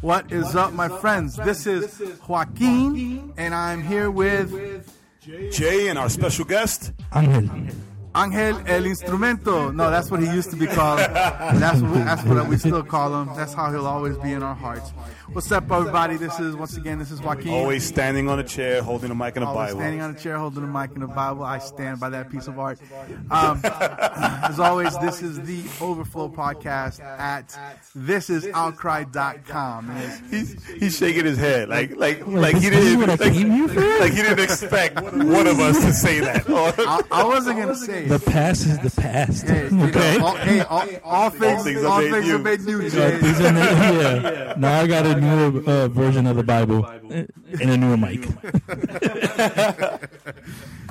what is up, my friends? This is Joaquin, and I'm here with Jay and our special guest, Angel el Instrumento. No, that's what he used to be called. That's what we still call him. That's how he'll always be in our hearts. What's up, everybody? This is Joaquin. Always standing on a chair, holding a mic and a Bible. I stand by that piece of art. As always, this is the Overflow Podcast at thisisoutcry.com. He's shaking his head like he didn't expect one of us to say that. I wasn't gonna say. The past is the past. Okay. All things are made new. Yeah. Now I got a new version of the Bible and a newer mic.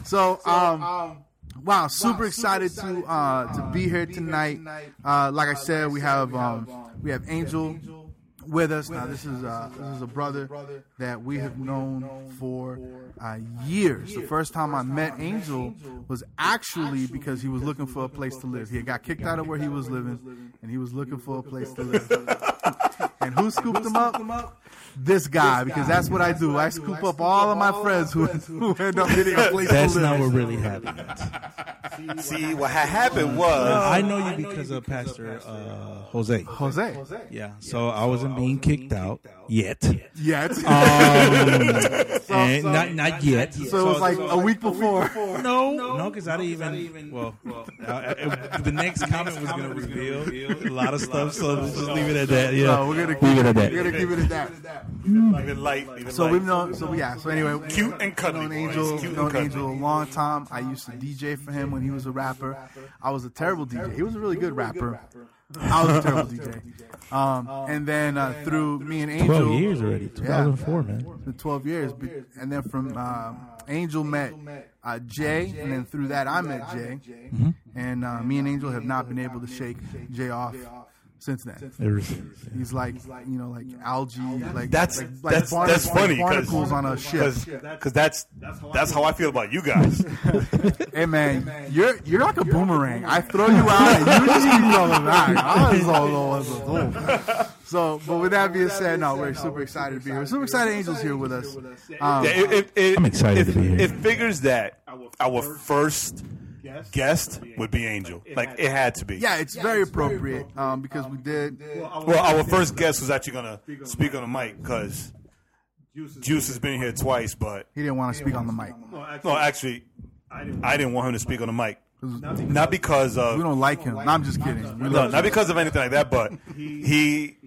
So, wow, super excited to be here tonight. Like I said, we have Angel with us. Now this is a brother that we have known for years. The first time I met Angel was actually because he was looking for a place to live. He got kicked out of where he was living, and he was looking for a place to live. And who scooped him up? This guy, because that's what I do. I scoop up all of my friends who end up getting a place to live. That's not what really happened. See, what happened was... I know you because of Pastor Jose. Yeah, so I wasn't being kicked out yet. And not yet. So it was like a week before. No, because I didn't even... Well, the next comment was going to reveal a lot of stuff, so just leave it at that. No, we're going to keep it at that. So anyway, cute and cuddly. Known Angel a long time. I used to DJ for him when he was a rapper. I was a terrible DJ. He was a really good rapper. I was a terrible DJ. And then through me and Angel, 12 years already. 2004, yeah, man. 12 years. And then from Angel met Jay, and then through that I met Jay. Mm-hmm. And me and Angel have not been able to shake Jay off. Since then, he's like algae, like that's funny. Particles on a ship. Because that's how I feel about you guys. Hey man, you're like a boomerang. I throw you out, and you just keep rolling back. I was all over. So, but with that being said, we're super excited to be here. Super excited, Angel's here with us. I'm excited to be here. It figures that our first guest would be Angel. It had to be. Yeah, it's very appropriate because we did. Well, our first guest was actually going to speak on the mic because Juice has been here twice, but he didn't want to speak on the mic. No, actually, I didn't want him to speak on the mic. Not because of... We don't like him. No, I'm just kidding. No, not because of anything like that, but he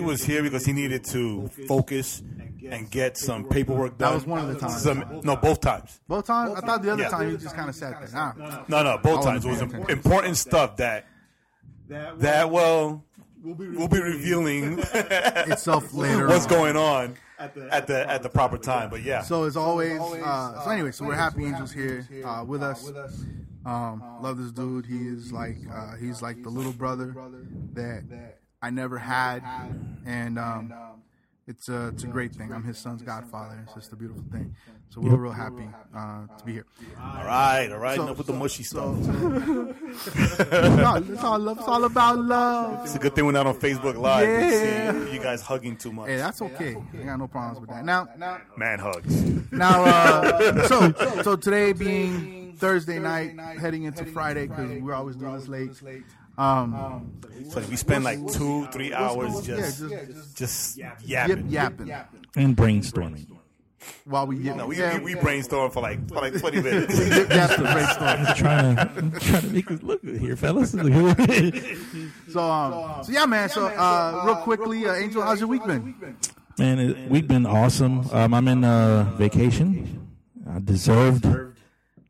was here because he needed to focus and get some paperwork done. That was one of the times. Both times. Both times? I thought the other time he just kind of sat there. No, both times. It was important stuff that we'll be revealing itself later. What's going on at the proper time, but yeah. So as always, so we're happy Angel's here with us. Love this dude. He is he's like the little brother that I never had, and it's a great thing. I'm his son's godfather. It's just a beautiful thing. So we're real happy to be here. All right. So, enough with the mushy stuff. It's all about love. It's a good thing we're not on Facebook Live. Yeah. See you guys hugging too much. Hey, that's okay. I got no problems with that. Now, man hugs. Now, so today being Thursday night, heading into Friday, because we're always doing this late. So we spend like 2-3 hours just yapping. And brainstorming. While we yap. We brainstorm for like 20 minutes. I'm trying to make us look good here, fellas. So yeah, man. So real quickly, Angel, how's your week been? Man, we've been awesome. I'm in vacation. I deserved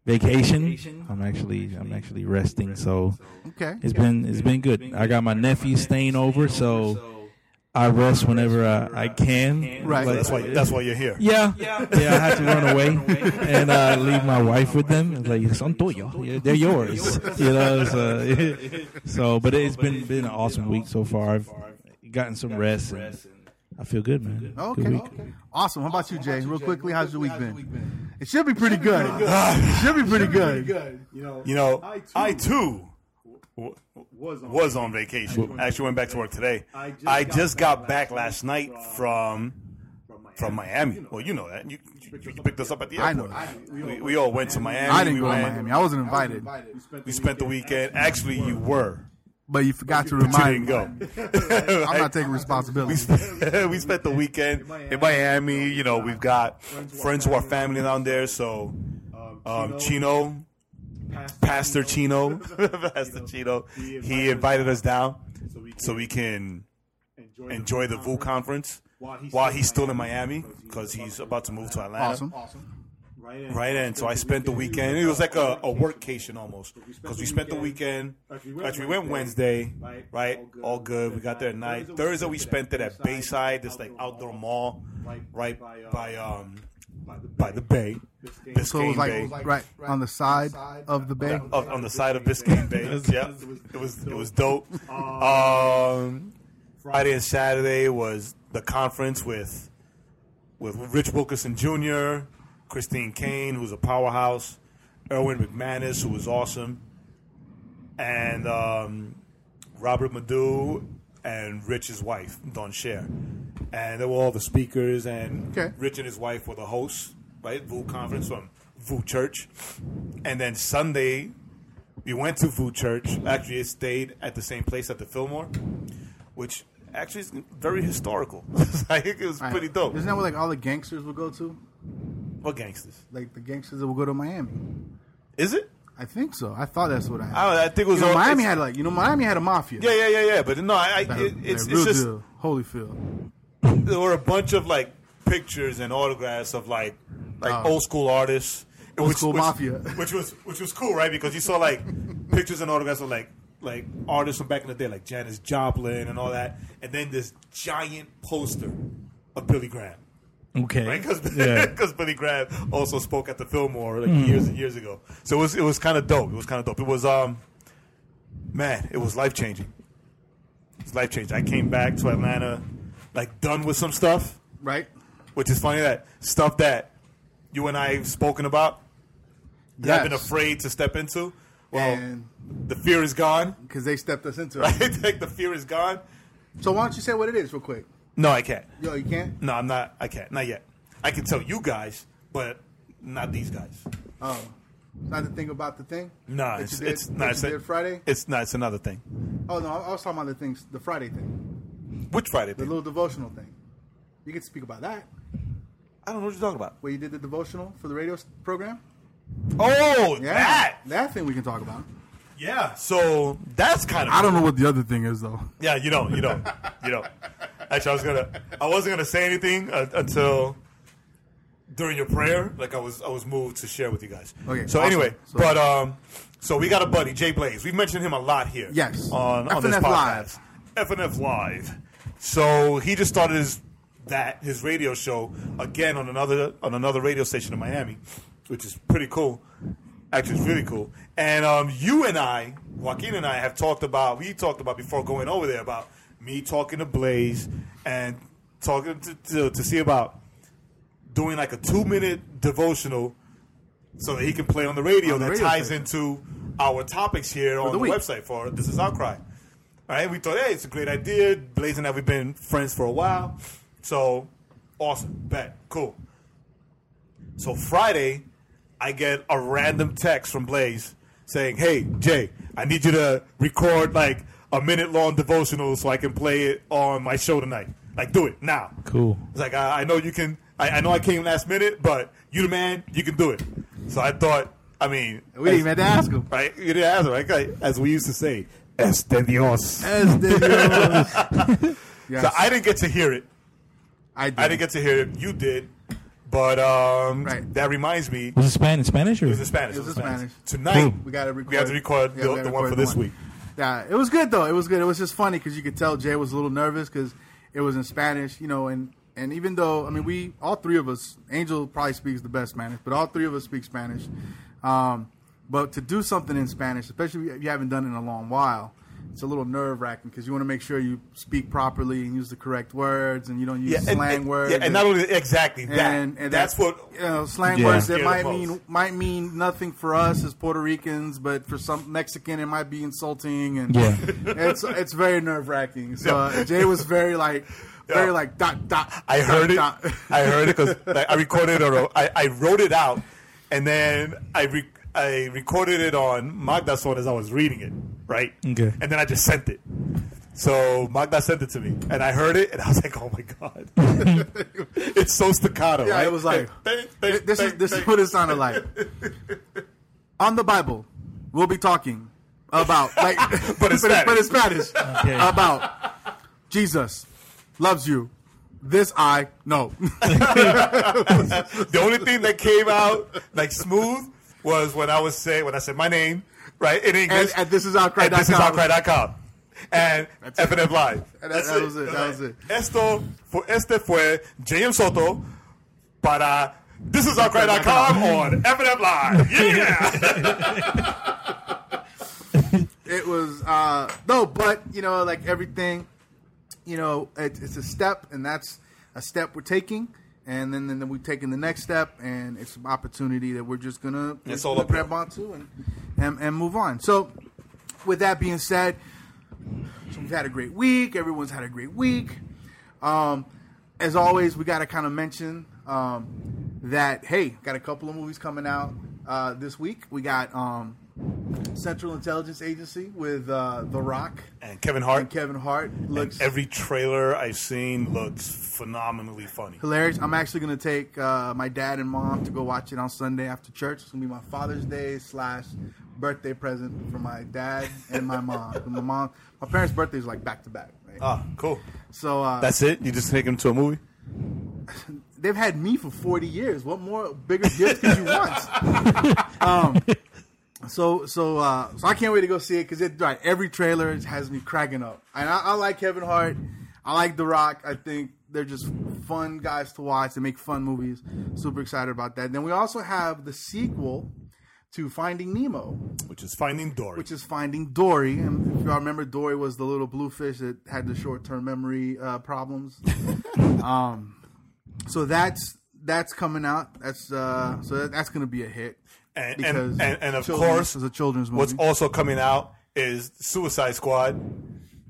vacation. I'm actually resting, so it's been good. I got my nephew staying over, so I rest whenever I can. Right. Like, that's why you're here. Yeah. I have to run away and leave my wife with them. It's like, son tuyo. They're yours. You know. So, but it's been an awesome week so far. I've gotten some rest. And I feel good, man. Okay. Awesome. How about you, Jay? Real quickly, how's your week been? It should be pretty good. You know, I too was on vacation. Actually went back to work today. I just got back last night from Miami. Well, you know that. You picked us up at the airport. I know. We all went to Miami. I didn't go to Miami. I wasn't invited. We spent the weekend. Actually, you were. But you forgot to remind me. I'm not taking responsibility. We spent the weekend in Miami. You know, we've got friends who are family down there. So, Chino, Pastor Chino, he invited us down so we can enjoy the VOUS Conference while he's still in Miami because he's about to move to Atlanta. Awesome. Right, and so I spent the weekend. It was like a workcation almost because we spent the weekend. Actually, we went Wednesday, right? All good. We got there at night. Thursday, we spent it at Bayside, this like outdoor mall, right by the bay. So it was like right on the side of the bay. On the side of Biscayne Bay. Yeah, it was dope. Friday and Saturday was the conference with Rich Wilkerson Jr., Christine Kane, who's a powerhouse, Erwin McManus, who was awesome, and Robert Madu and Rich's wife, Don Cher. And they were all the speakers, and Rich and his wife were the hosts, right? VOUS Conference from VOUS Church. And then Sunday, we went to VOUS Church. Actually, it stayed at the same place at the Fillmore, which actually is very historical. I think it was pretty dope. Isn't that where like all the gangsters would go to? What gangsters? Like the gangsters that will go to Miami. Is it? I think so. I thought that's what I had. I think it was. Miami had a mafia. Yeah. But no, it's just deal. Holyfield. There were a bunch of like pictures and autographs of like old school artists. Old school mafia. Which was cool, right? Because you saw like pictures and autographs of like artists from back in the day, like Janis Joplin and all that, and then this giant poster of Billy Graham. Okay. Right? Because Billy Graham also spoke at the Fillmore years and years ago. So it was kind of dope. It was it was life changing. I came back to Atlanta like done with some stuff, right? Which is funny that stuff that you and I have spoken about that I've been afraid to step into. Well, and the fear is gone because they stepped us into it. Right? Like the fear is gone. So why don't you say what it is real quick? No, I can't. Yo, you can't? No, I'm not. I can't. Not yet. I can tell you guys, but not these guys. Oh. Not the thing about the thing? No, it's Friday? It's not. It's another thing. Oh, no. I was talking about the Friday thing. Which Friday thing? The little devotional thing. You can speak about that. I don't know what you're talking about. Where you did the devotional for the radio program? Oh, yeah, that thing we can talk about. Yeah, so that's kind of. I don't know what the other thing is though. Yeah, you don't. Actually, I wasn't gonna say anything until during your prayer. Like I was moved to share with you guys. Okay. So anyway, but so we got a buddy, Jay Blaze. We've mentioned him a lot here. Yes. On this podcast, FNF Live. So he just started his radio show again on another radio station in Miami, which is pretty cool. Actually, it's really cool. And you and I, Joaquin and I, we talked about before going over there about me talking to Blaze and talking to see about doing like a 2-minute devotional so that he can play on the radio ties into our topics here on the website for This Is Outcry. All right, we thought, hey, it's a great idea. Blaze and I, we've been friends for a while. So, awesome. Bet. Cool. So, Friday, I get a random text from Blaze saying, hey, Jay, I need you to record like a minute-long devotional so I can play it on my show tonight. Like, do it now. Cool. It's like, I know you can. I know I came last minute, but you the man. You can do it. So I thought, we didn't even have to ask him. Right? You didn't ask him. Like, as we used to say, es de Dios. Es de Dios. Yes. So I didn't get to hear it. I didn't get to hear it. You did. But that reminds me. Was it Spanish? Or? It was in Spanish. Tonight, boom. we have to record the one for this week. Yeah, it was good, though. It was good. It was just funny because you could tell Jay was a little nervous because it It was in Spanish, you know, and even though, I mean, we, all three of us, Angel probably speaks the best Spanish, but all three of us speak Spanish. But to do something in Spanish, especially if you haven't done it in a long while, it's a little nerve-wracking because you want to make sure you speak properly and use the correct words and you don't use slang words. Yeah, and not only exactly that. And that's what, you know, slang words that might mean nothing for us as Puerto Ricans, but for some Mexican it might be insulting, and it's very nerve-wracking. So Jay was very like. Very like dot dot. I heard it because like, I recorded it. I wrote it out, and then I recorded it on Magda's phone as I was reading it, right? Okay. And then I just sent it. So Magda sent it to me, and I heard it, and I was like, "Oh my god, it's so staccato!" Yeah, right? It was like this is what it sounded like. On the Bible, we'll be talking about like, but it's Spanish about Jesus. Loves you. This I know. The only thing that came out like smooth was when I said my name, right, in English. And thisisoutcry.com. And FNF Live. And that was it. That was it. Este fue J.M. Soto para thisisoutcry.com on FNF Live. Yeah. It was no, but you know, like everything. You know, it's a step, and that's a step we're taking, and then we've taken the next step, and it's an opportunity that we're just going to grab onto and move on. So with that being said, so we've had a great week. Everyone's had a great week. As always, we got to kind of mention that, hey, got a couple of movies coming out this week. We got Central Intelligence Agency with The Rock and Kevin Hart. Looks, every trailer I've seen looks phenomenally funny, hilarious. I'm actually going to take my dad and mom to go watch it on Sunday after church. It's going to be my Father's Day / birthday present for my dad and my mom. And my parents' birthdays like back to back. Right? Oh, cool. So that's it. You just take them to a movie. They've had me for 40 years. What more bigger gift could you want? So I can't wait to go see it because every trailer has me cracking up. And I like Kevin Hart. I like The Rock. I think they're just fun guys to watch. They make fun movies. Super excited about that. And then we also have the sequel to Finding Nemo, which is Finding Dory. And if y'all remember, Dory was the little blue fish that had the short-term memory problems. So that's coming out. That's going to be a hit. And of course, it's a children's movie. What's also coming out is Suicide Squad.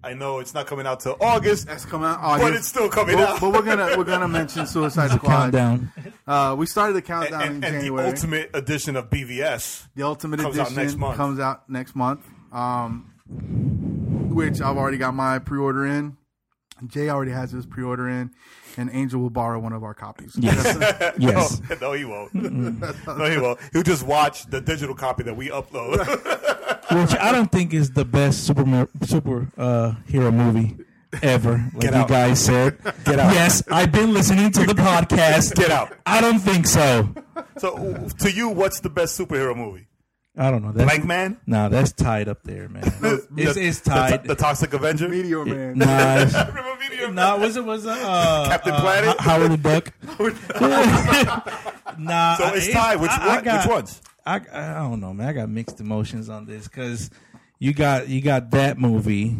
I know it's not coming out till August. That's coming out August, but it's still coming out. But we're gonna mention Suicide Squad. Countdown. We started the countdown in January. And the ultimate edition of BVS. The ultimate edition comes out next month. Which I've already got my pre-order in. Jay already has his pre-order in, and Angel will borrow one of our copies. Yes. Yes. No, he won't. Mm-hmm. No, he won't. He'll just watch the digital copy that we upload. Which I don't think is the best superhero movie ever, like you guys said. Get out. Yes, I've been listening to the podcast. Get out. I don't think so. So, to you, what's the best superhero movie? I don't know. Blank Man? Nah, that's tied up there, man. It's tied. The Toxic Avenger? Meteor Man. Was it Captain Planet? Howard the Duck? Nah. So it's tied. Which ones? I don't know, man. I got mixed emotions on this because you got that movie,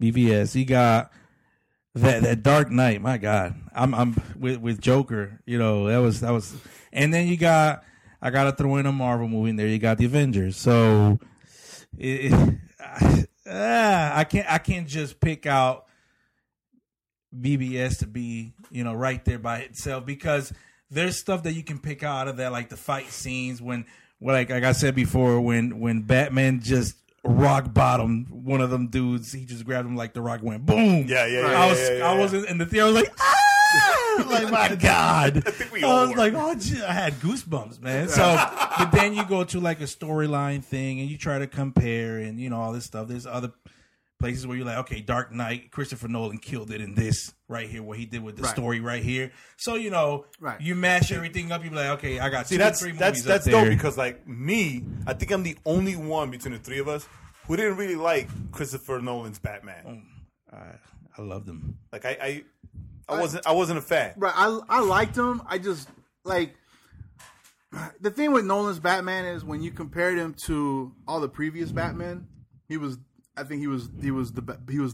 BVS. You got that Dark Knight. My God, I'm with Joker. You know that was, and then you got. I gotta throw in a Marvel movie in there. You got the Avengers, so I can't just pick out BBS to be right there by itself because there's stuff that you can pick out of that, like the fight scenes when I said before when Batman just rock bottomed one of them dudes, he just grabbed him like the Rock went boom. I was in the theater, I was like. Ah! Like my God, I had goosebumps, man. So, but then you go to like a storyline thing, and you try to compare, and all this stuff. There's other places where you're like, okay, Dark Knight, Christopher Nolan killed it in this right here, what he did with the story right here. So you mash everything up. You be like, okay, I got three movies that's up there. Dope because like me, I think I'm the only one between the three of us who didn't really like Christopher Nolan's Batman. I loved them. Like I wasn't a fan. Right. I liked them. I just like the thing with Nolan's Batman is when you compared him to all the previous Batman, he was the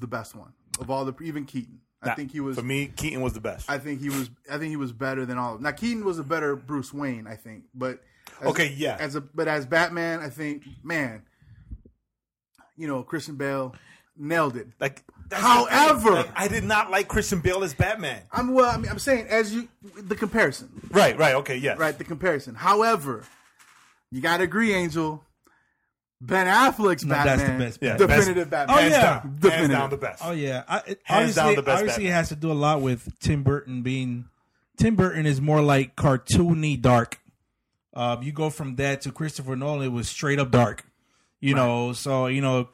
best one of all the even Keaton. For me, Keaton was the best. I think he was better than all of them. Now Keaton was a better Bruce Wayne, I think, but as Batman, I think, man, you know, Christian Bale nailed it. Like, however, I did not like Christian Bale as Batman. I'm saying the comparison. Right. Okay. Yes. Right. The comparison. However, you gotta agree, Angel. Ben Affleck's Batman. That's the best. Yeah, definitive best. Batman. Oh, yeah. Hands down the best. Oh, yeah. Obviously, it has to do a lot with Tim Burton being... Tim Burton is more like cartoony dark. You go from that to Christopher Nolan, it was straight up dark. You know, so, you know,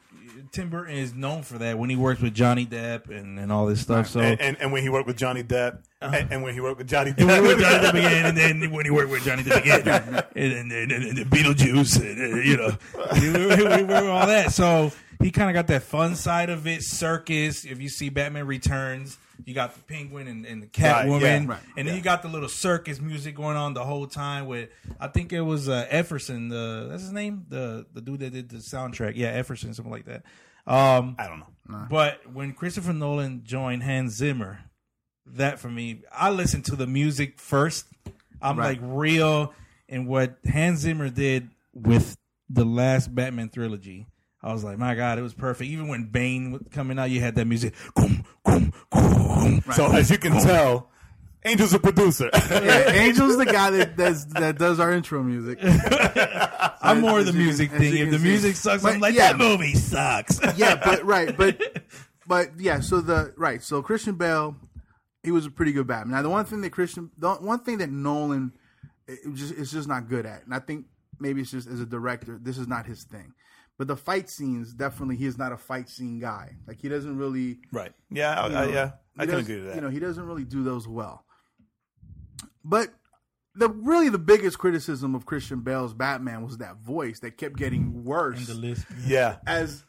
Tim Burton is known for that when he works with Johnny Depp and all this stuff. Right. So and when he worked with Johnny Depp. And when he worked with Johnny Depp. And when he worked with Johnny Depp again. And then when he worked with Johnny Depp again. And Beetlejuice. And, you know. we all that. So he kind of got that fun side of it. Circus. If you see Batman Returns, you got the penguin and the Catwoman. And then you got the little circus music going on the whole time with, I think it was Efferson. That's his name? The dude that did the soundtrack. Yeah, Efferson, something like that. I don't know. Nah. But when Christopher Nolan joined Hans Zimmer... That for me, I listen to the music first. And what Hans Zimmer did with the last Batman trilogy, I was like, my God, it was perfect. Even when Bane was coming out, you had that music. Right. So as you can tell, Angel's a producer. Yeah, Angel's the guy that does our intro music. I'm more the music thing. If the music sucks, I'm like, that movie sucks. So Christian Bale. He was a pretty good Batman. Now, the one thing that Nolan is just not good at, and I think maybe it's just as a director, this is not his thing. But the fight scenes, definitely, he is not a fight scene guy. Like he doesn't really. Right. Yeah. I can agree to that. You know, he doesn't really do those well. But the biggest criticism of Christian Bale's Batman was that voice that kept getting worse. And the lisp. Yeah.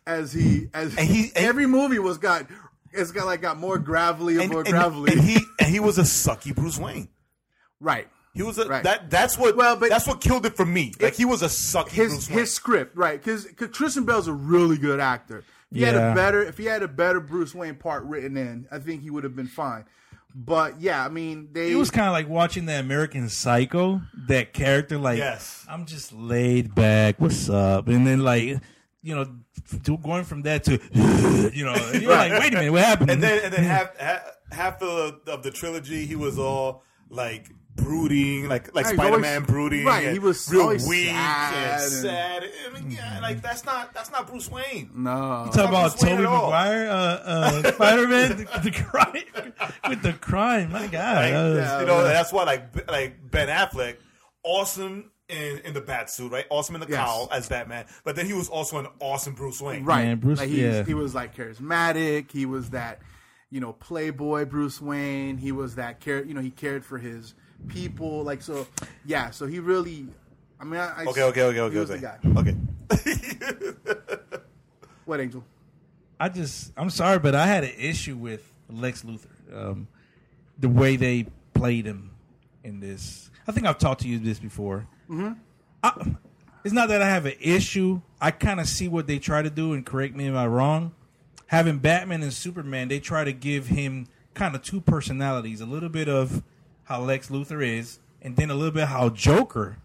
Every movie got. It's got more gravelly and more gravelly. And he was a sucky Bruce Wayne. Right. He was that's what killed it for me. Like he was a sucky Bruce Wayne. His script, right? Because Christian Bale's a really good actor. If he had a better Bruce Wayne part written in, I think he would have been fine. But yeah, I mean, it was kind of like watching that American Psycho. That character, I'm just laid back. What's up? And then going from that to, you're like, wait a minute, what happened? And then half of the trilogy, he was all like brooding, like Spider-Man brooding. Right, he was real weak sad. I mean, yeah, like that's not Bruce Wayne. No, you talk about Tobey Maguire, Spider-Man, the crime with the crime. My God, that's why like Ben Affleck, awesome. In the bat suit, right? Awesome in the cowl as Batman. But then he was also an awesome Bruce Wayne. Right. Man, he was like charismatic. He was that, playboy Bruce Wayne. He was that, he cared for his people. Like, so, yeah. So he really, I mean, I. Okay. He was the guy. Okay. What, Angel? I'm sorry, but I had an issue with Lex Luthor. The way they played him in this. I think I've talked to you this before. Mm-hmm. It's not that I have an issue. I kind of see what they try to do, and correct me if I'm wrong. Having Batman and Superman, they try to give him kind of two personalities, a little bit of how Lex Luthor is, and then a little bit how Joker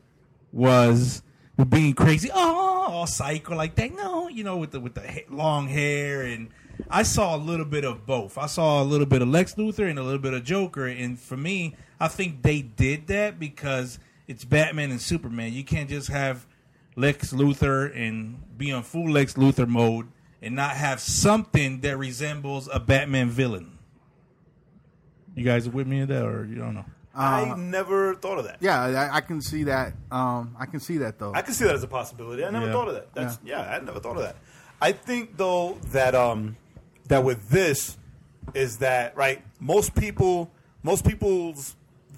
was being crazy. Oh, all psycho like that. No, with the long hair. And I saw a little bit of both. I saw a little bit of Lex Luthor and a little bit of Joker. And for me, I think they did that because it's Batman and Superman. You can't just have Lex Luthor and be on full Lex Luthor mode and not have something that resembles a Batman villain. You guys are with me in that, or you don't know? I never thought of that. Yeah, I can see that. I can see that, though. I can see that as a possibility. I never thought of that. I never thought of that. I think, though, that that with this is that, right, most people's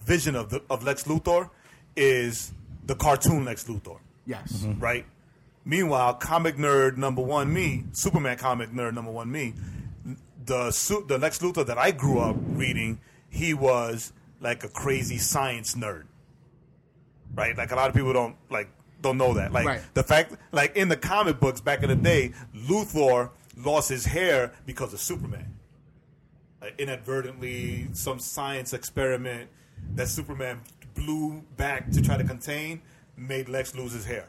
vision of Lex Luthor is the cartoon Lex Luthor. Yes. Mm-hmm. Right? Meanwhile, comic nerd number one me, Superman comic nerd number one me, the Lex Luthor that I grew up reading, he was like a crazy science nerd, right? Like a lot of people don't know that. Like the fact, like in the comic books back in the day, Luthor lost his hair because of Superman. Like inadvertently, some science experiment that Superman blew back to try to contain made Lex lose his hair,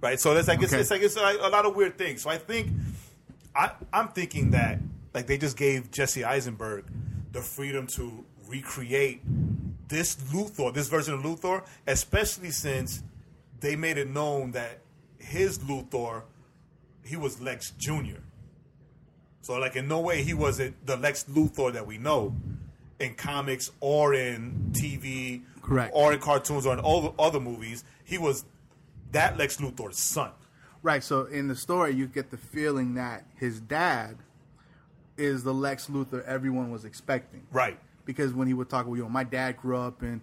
right? So that's like it's like a lot of weird things. So I think I'm thinking that like they just gave Jesse Eisenberg the freedom to recreate this Luthor, this version of Luthor, especially since they made it known that his Luthor, he was Lex Jr. So, like, in no way he was the Lex Luthor that we know in comics or in TV or in cartoons or in all other movies. He was that Lex Luthor's son. Right. So, in the story, you get the feeling that his dad is the Lex Luthor everyone was expecting. Right. Because when he would talk, my dad grew up in,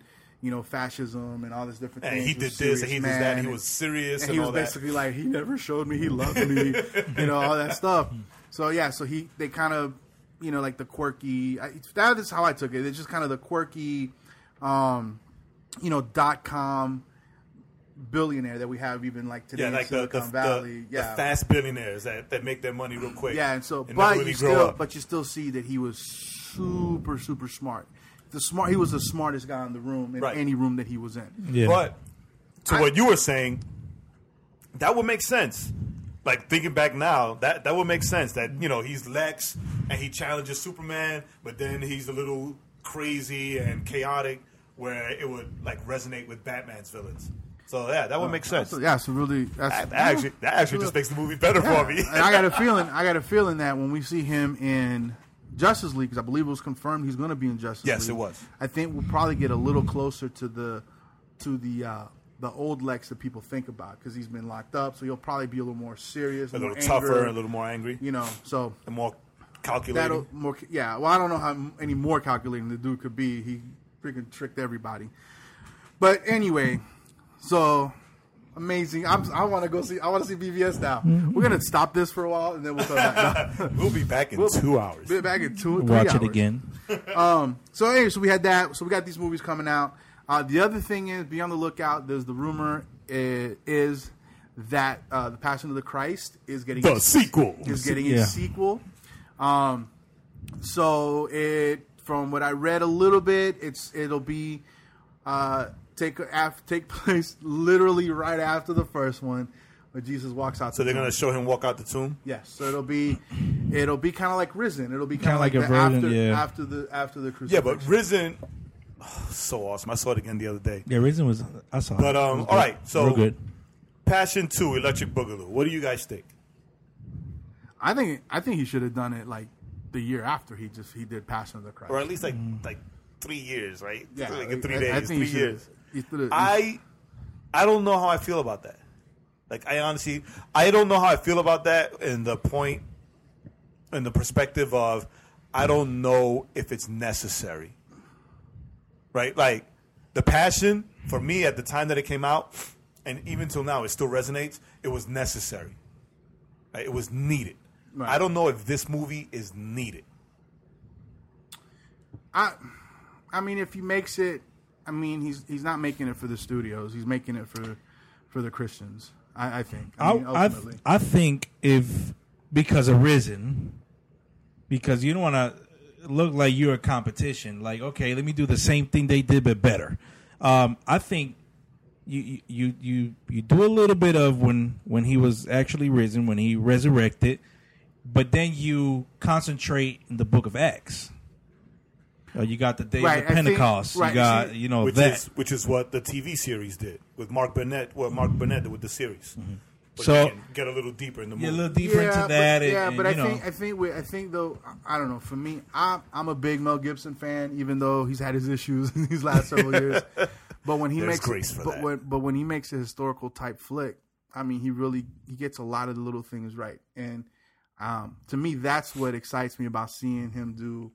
fascism and all this different things. And he did this and he did that. And he was serious and all that. He was basically like, he never showed me he loved me, all that stuff. So, yeah, they kind of, like the quirky, that is how I took it. It's just kind of the quirky, dot-com billionaire that we have even, like, today. Yeah, like Silicon Valley. The fast billionaires that make their money real quick. Yeah, and so, but you still see that he was super, super smart. He was the smartest guy in the room, in any room that he was in. Yeah. But to what you were saying, that would make sense. Like, thinking back now, that would make sense that, he's Lex and he challenges Superman, but then he's a little crazy and chaotic where it would, like, resonate with Batman's villains. So, yeah, that would make sense. That actually just makes the movie better for me. And I got a feeling that when we see him in Justice League, because I believe it was confirmed he's going to be in Justice League. Yes, it was. I think we'll probably get a little closer to the old Lex that people think about because he's been locked up, so he'll probably be a little more serious, a little tougher, a little more angry, so and more calculating. Well, I don't know how any more calculating the dude could be. He freaking tricked everybody. But anyway, so amazing. I want to see BVS now. We're gonna stop this for a while and then we'll come back. We'll be back in 2 hours. We'll be back in 2 or 3 hours. Watch it again. So anyway, so we had that. So we got these movies coming out. The other thing is, be on the lookout. There's the rumor is that The Passion of the Christ is getting its sequel. So from what I read a little bit, it'll be take place literally right after the first one, where Jesus walks out. So they're gonna show him walk out the tomb. Yes. So it'll be kind of like Risen. It'll be kind of like after the crucifixion. Yeah, but Risen. Oh, so awesome. I saw it again the other day. Yeah, Risen was I saw but, it was all good. Right, so real good. Passion 2, Electric Boogaloo. What do you guys think? I think he should have done it like the year after he did Passion of the Christ. Or at least like 3 years, right? Yeah, like in 3 days, I think 3 years. I don't know how I feel about that. Like I don't know how I feel about that in the perspective of I don't know if it's necessary. Right, like The Passion for me at the time that it came out, and even till now, it still resonates. It was necessary. Right? It was needed. Right. I don't know if this movie is needed. I mean, if he makes it, he's not making it for the studios. He's making it for the Christians. I think. Ultimately. I think because of Risen, because you don't want to look like you're a competition. Like, okay, let me do the same thing they did but better. I think you do a little bit of when he was actually risen, when he resurrected, but then you concentrate in the Book of Acts. You got the day of the Pentecost. You got which is what the TV series did with Mark Burnett did with the series. Mm-hmm. But so get a little deeper in the movie. Into that. I think though I don't know. For me, I'm a big Mel Gibson fan, even though he's had his issues in these last several years. But when he when he makes a historical type flick, he really gets a lot of the little things right. And to me, that's what excites me about seeing him do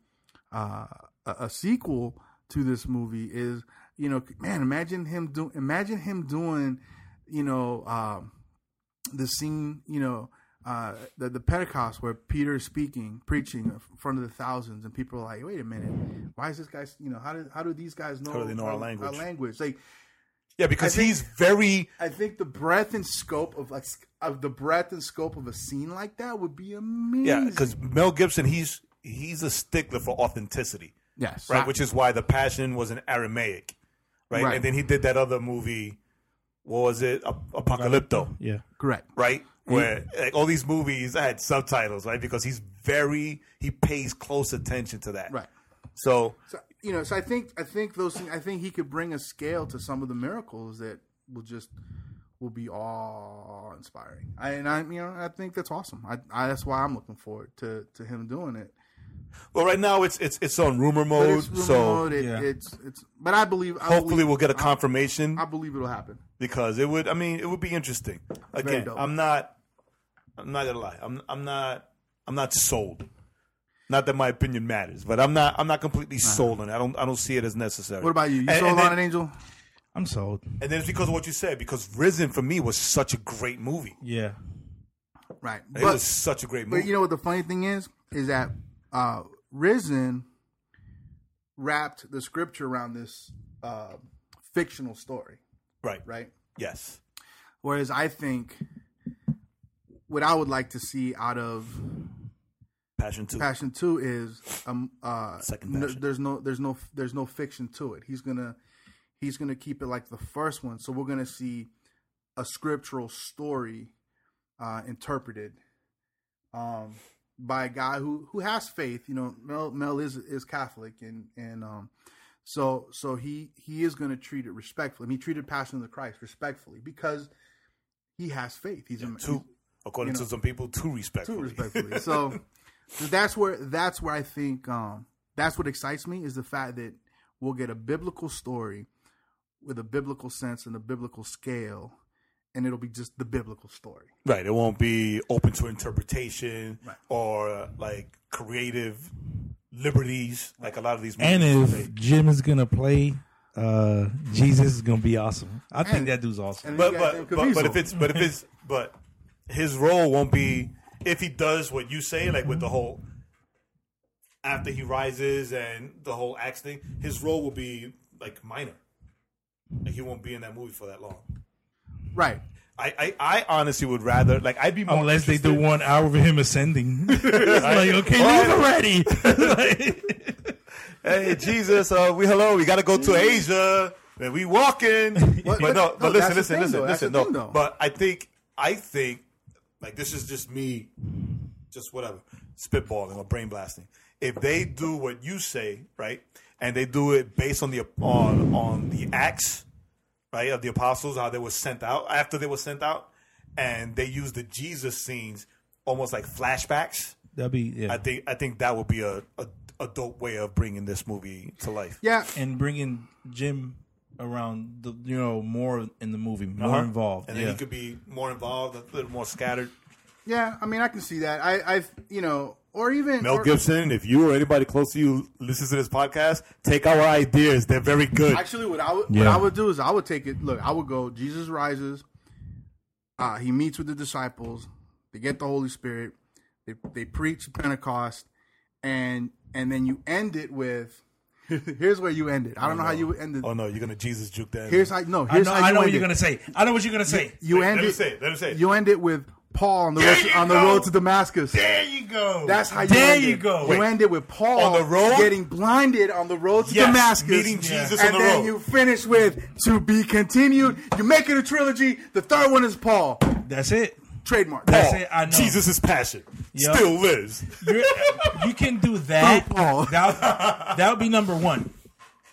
a sequel to this movie. Is imagine him doing the scene, the Pentecost where Peter is speaking, preaching in front of the thousands, and people are like, "Wait a minute, why is this guy? You know, how do these guys know? How do they know our language? Like, yeah, because he's very. I think the breadth and scope of a scene like that would be amazing. Yeah, because Mel Gibson, he's a stickler for authenticity. Yes, right, which is why The Passion was in Aramaic, right? And then he did that other movie. What was it? Apocalypto. Yeah, correct. Right. Where like, all these movies had subtitles, right? Because he pays close attention to that, right? So I think those things. I think he could bring a scale to some of the miracles that will be awe inspiring. I think that's awesome. That's why I'm looking forward to him doing it. Well, right now it's on rumor mode, but I believe we'll get a confirmation. I believe it'll happen because it would be interesting. Again, I'm not gonna lie. I'm not sold. Not that my opinion matters, but I'm not completely sold on it. I don't see it as necessary. What about you? You sold on it, Angel? I'm sold. And then it's because of what you said, because Risen for me was such a great movie. Yeah. Right. It was such a great movie. But you know what the funny thing is that Risen wrapped the scripture around this fictional story. Right. Right? Yes. Whereas I think what I would like to see out of Passion 2 is second passion. There's no fiction to it. He's gonna keep it like the first one. So we're gonna see a scriptural story interpreted by a guy who has faith. You know, Mel is Catholic, and so he is going to treat it respectfully. I mean, he treated Passion of the Christ respectfully because he has faith. According to some people, too respectfully. So that's where I think that's what excites me is the fact that we'll get a biblical story with a biblical sense and a biblical scale. And it'll be just the biblical story. Right. It won't be open to interpretation or like creative liberties like a lot of these movies. And if Jim is going to play Jesus, is going to be awesome. I think that dude's awesome. But his role won't be if he does what you say, like with the whole after he rises and the whole axe thing, his role will be like minor. Like he won't be in that movie for that long. Right. I honestly would rather I'd be more unless interested. They do 1 hour of him ascending. It's like, okay, we're ready. Hey Jesus, we gotta go to Asia and we walking. But listen. But I think like this is just me just whatever spitballing or brain blasting. If they do what you say, right, and they do it based on the Acts, right, of the apostles, how they were sent out after they were sent out, and they used the Jesus scenes almost like flashbacks. I think that would be a dope way of bringing this movie to life. Yeah, and bringing Jim around more in the movie, more involved, and then he could be more involved, a little more scattered. Yeah, I mean, I can see that. Or even Mel Gibson, if you or anybody close to you listens to this podcast, take our ideas. They're very good. Actually, what I would do is take it. Look, I would go. Jesus rises. He meets with the disciples. They get the Holy Spirit. They preach Pentecost, and then you end it with. Here's where you end it. I don't know how you end it. Oh no, you're gonna Jesus juke that. I know what you're gonna say. Let him say it. You end it with. Paul on the road to Damascus. There you go. That's how you end it. There you go. You end it with Paul on the road? Getting blinded on the road to Damascus. Meeting Jesus on the road. And then you finish with to be continued. You make it a trilogy. The third one is Paul. That's it. Trademark. That's Paul. It. I know. Jesus' passion. Yep. Still lives. You can do that. Paul. That would be number one.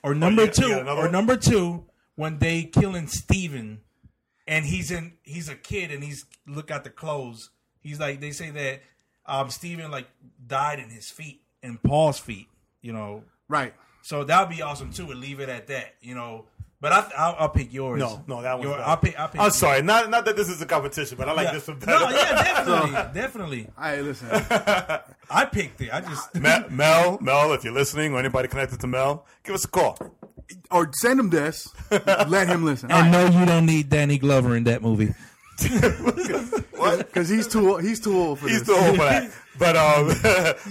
Or number two. Yeah, number two when they killing Stephen. And he's a kid, and he's look at the clothes. He's like they say that Stephen died in his feet and Paul's feet, Right. So that would be awesome too. And leave it at that, But I'll pick yours. No, that one's not. I'll pick. I'm sorry, not that this is a competition, but I like this one better. No, yeah, definitely. All right, listen. I picked it. I just Mel, if you're listening, or anybody connected to Mel, give us a call. Or send him this. Let him listen. And no, you don't need Danny Glover in that movie. What? Because he's too old for this. He's too old for that. But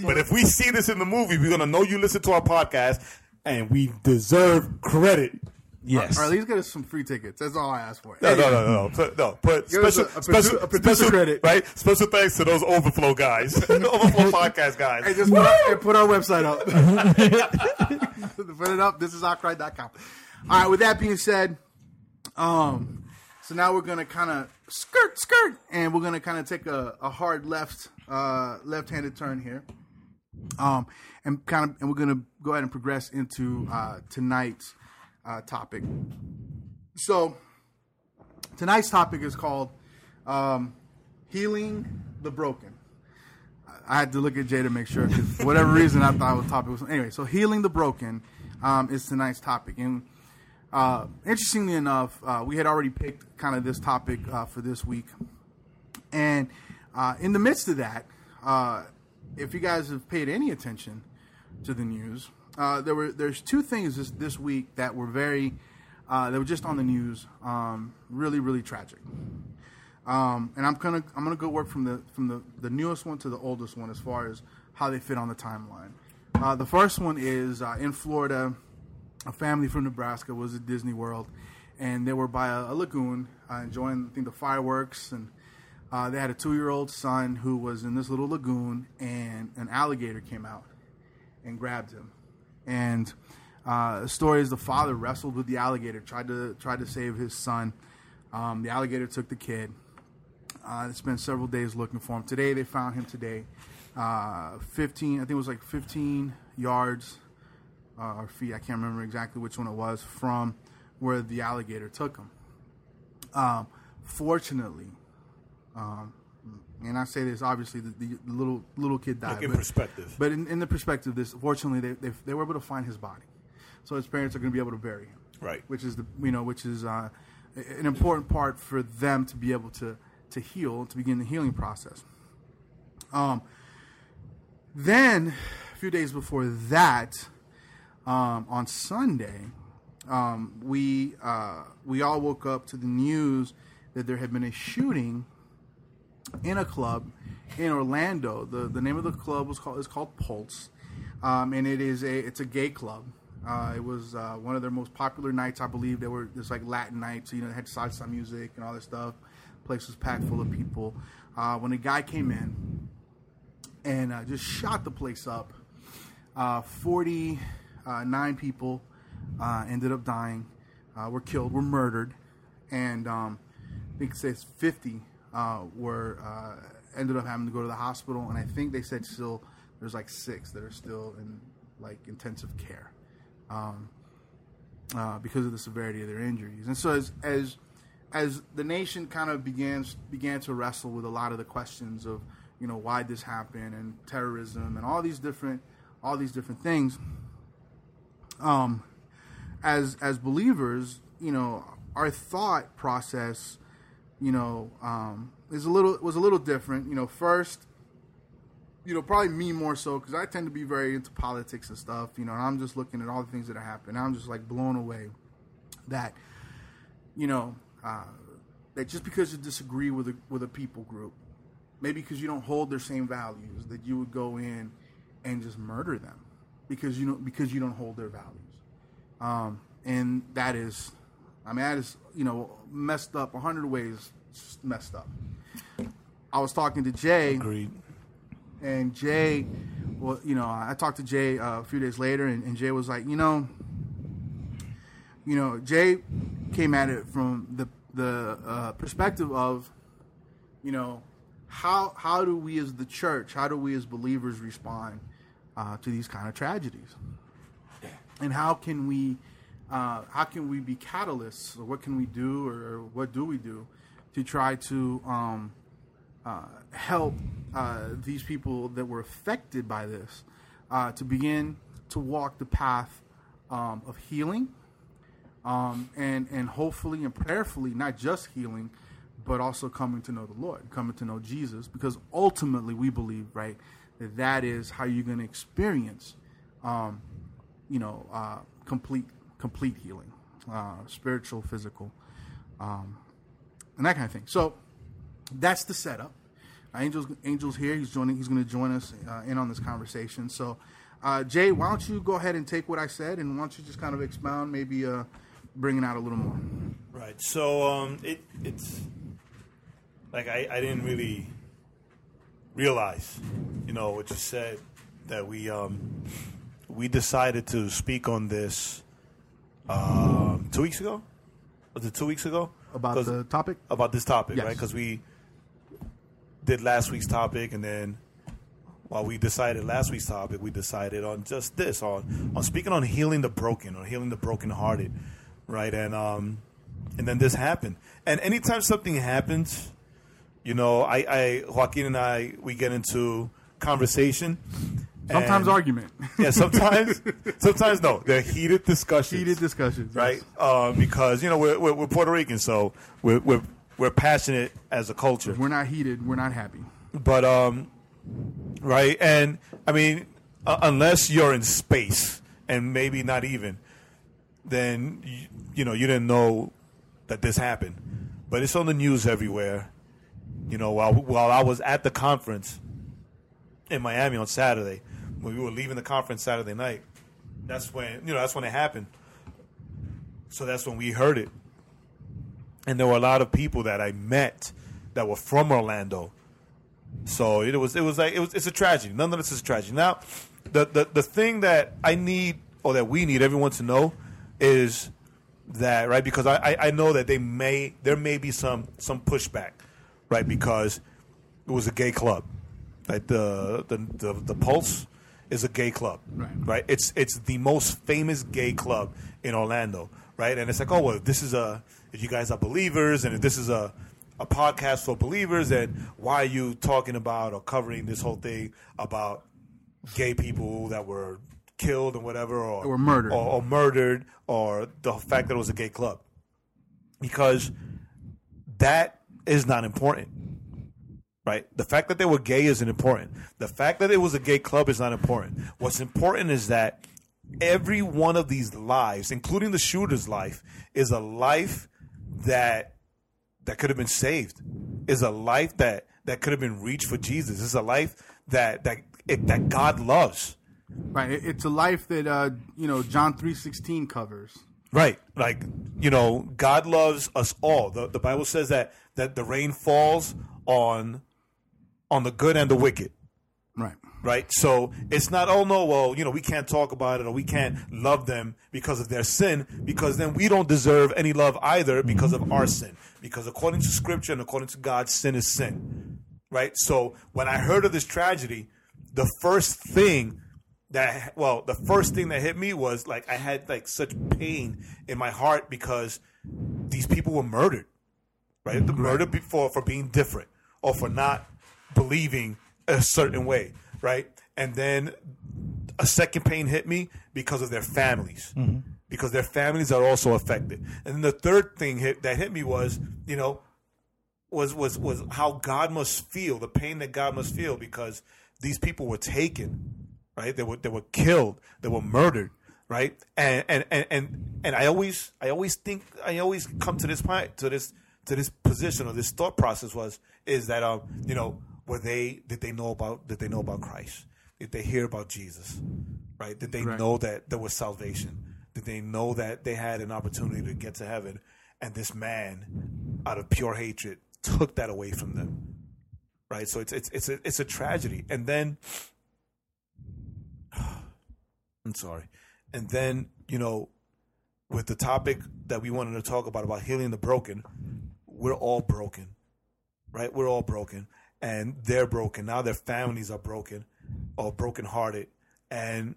but if we see this in the movie, we're gonna know you listen to our podcast, and we deserve credit. Yes. Or at least get us some free tickets. That's all I ask for. No. Put special credit, right? Special thanks to those Overflow guys, the Overflow podcast guys. Hey, just put our website up. Put it up. thisisoutcry.com. All right. With that being said, so now we're gonna kind of skirt, and we're gonna kind of take a hard left-handed turn here, and we're gonna go ahead and progress into tonight's topic. So tonight's topic is called Healing the Broken. I had to look at Jay to make sure, because for whatever reason I thought the topic was... Anyway, so Healing the Broken is tonight's topic. And interestingly enough, we had already picked kind of this topic for this week. And in the midst of that, if you guys have paid any attention to the news... There's two things this week that were that were just on the news, really, really tragic. And I'm gonna go work from the newest one to the oldest one as far as how they fit on the timeline. The first one is in Florida, a family from Nebraska was at Disney World, and they were by a lagoon enjoying, I think, the fireworks, and they had a 2-year-old son who was in this little lagoon, and an alligator came out and grabbed him. And the story is the father wrestled with the alligator, tried to save his son. The alligator took the kid. They spent several days looking for him. Today they found him today, 15 yards or feet. I can't remember exactly which one it was, from where the alligator took him. Fortunately, and I say this, obviously, the little kid died. Look, in perspective. But in the perspective of this, fortunately, they were able to find his body, so his parents are going to be able to bury him. Right. Which is which is an important part for them to be able to heal, to begin the healing process. Then a few days before that, on Sunday, we all woke up to the news that there had been a shooting in a club in Orlando. The name of the club is called Pulse, and it's a gay club. It was one of their most popular nights, I believe. They were this like Latin night, so they had salsa music and all that stuff. The place was packed full of people. When a guy came in and just shot the place up, 49 people ended up dying, were killed, were murdered, and I think it says 50. Ended up having to go to the hospital, and I think they said still there's like 6 that are still in like intensive care because of the severity of their injuries. And so as the nation kind of began to wrestle with a lot of the questions of, you know, why this happened, and terrorism, and all these different things, as believers, you know, our thought process, you know, was a little different. You know, first, you know, probably me more so, because I tend to be very into politics and stuff, you know, and I'm just looking at all the things that are happening. I'm just like blown away that, you know, that just because you disagree with a people group, maybe because you don't hold their same values, that you would go in and just murder them because you don't hold their values. And that is... I mean, that is, you know, messed up 100 ways, just messed up. I was talking to Jay. Agreed. And Jay, well, you know, I talked to Jay a few days later, and Jay was like, you know, Jay came at it from the perspective of, you know, how do we as the church, how do we as believers respond to these kind of tragedies? And how can we be catalysts, or what can we do, or what do we do to try to help these people that were affected by this to begin to walk the path of healing, and hopefully and prayerfully not just healing, but also coming to know the Lord, coming to know Jesus, because ultimately we believe, right, that is how you're going to experience, you know, complete healing, spiritual, physical, and that kind of thing. So that's the setup. Angel's here. He's going to join us in on this conversation. So, Jay, why don't you go ahead and take what I said, and why don't you just kind of expound, maybe bringing out a little more. Right. So it's like I didn't really realize, you know, what you said, that we decided to speak on this 2 weeks ago. Was it 2 weeks ago? About the topic? About this topic, yes. Right? Because we did last week's topic, and then while we decided last week's topic, we decided on just this, on speaking on healing the broken, on healing the brokenhearted, right? And then this happened. And anytime something happens, you know, Joaquin and I, we get into conversation. Sometimes argument. Yeah, sometimes. Sometimes no. They're heated discussions. Heated discussions, right? Yes. Because you know we're Puerto Rican, so we're passionate as a culture. If we're not heated, we're not happy. But right, and I mean, unless you're in space, and maybe not even, then you know you didn't know that this happened, but it's on the news everywhere. You know, while I was at the conference in Miami on Saturday. When we were leaving the conference Saturday night, that's when it happened. So that's when we heard it. And there were a lot of people that I met that were from Orlando. So it's a tragedy. None of this is a tragedy. Now, the thing that I need, or that we need everyone to know, is that, right, because I know that there may be some pushback, right, because it was a gay club. Like the Pulse is a gay club, right? It's the most famous gay club in Orlando, right? And it's like, oh well, if you guys are believers, and if this is a podcast for believers, then why are you talking about or covering this whole thing about gay people that were killed and whatever, or murdered, or murdered, or the fact that it was a gay club? Because that is not important. Right? The fact that they were gay isn't important. The fact that it was a gay club is not important. What's important is that every one of these lives, including the shooter's life, is a life that could have been saved, is a life that could have been reached for Jesus, is a life that God loves. Right. It's a life that you know, John 3:16 covers. Right. Like, you know, God loves us all. The Bible says that the rain falls on the good and the wicked. Right. So it's not, oh no, well, you know, we can't talk about it, or we can't love them because of their sin, because then we don't deserve any love either because of our sin. Because according to Scripture and according to God, sin is sin. Right. So when I heard of this tragedy, the first thing that hit me was like, I had like such pain in my heart because these people were murdered. Right. The murder for being different, or for not believing a certain way, right? And then a second pain hit me because of their families, mm-hmm. because their families are also affected. And then the third thing that hit me was, you know, was how God must feel, the pain that God must feel, because these people were taken, right? They were killed, they were murdered, right? And I always think, I always come to this point, to this position, or this thought process is that you know, did they know about Christ? Did they hear about Jesus? Right? Did they know that there was salvation? Did they know that they had an opportunity to get to heaven? And this man, out of pure hatred, took that away from them. Right? So it's a tragedy. And then I'm sorry. And then, you know, with the topic that we wanted to talk about healing the broken, we're all broken, right? We're all broken, and they're broken. Now their families are broken, or brokenhearted. And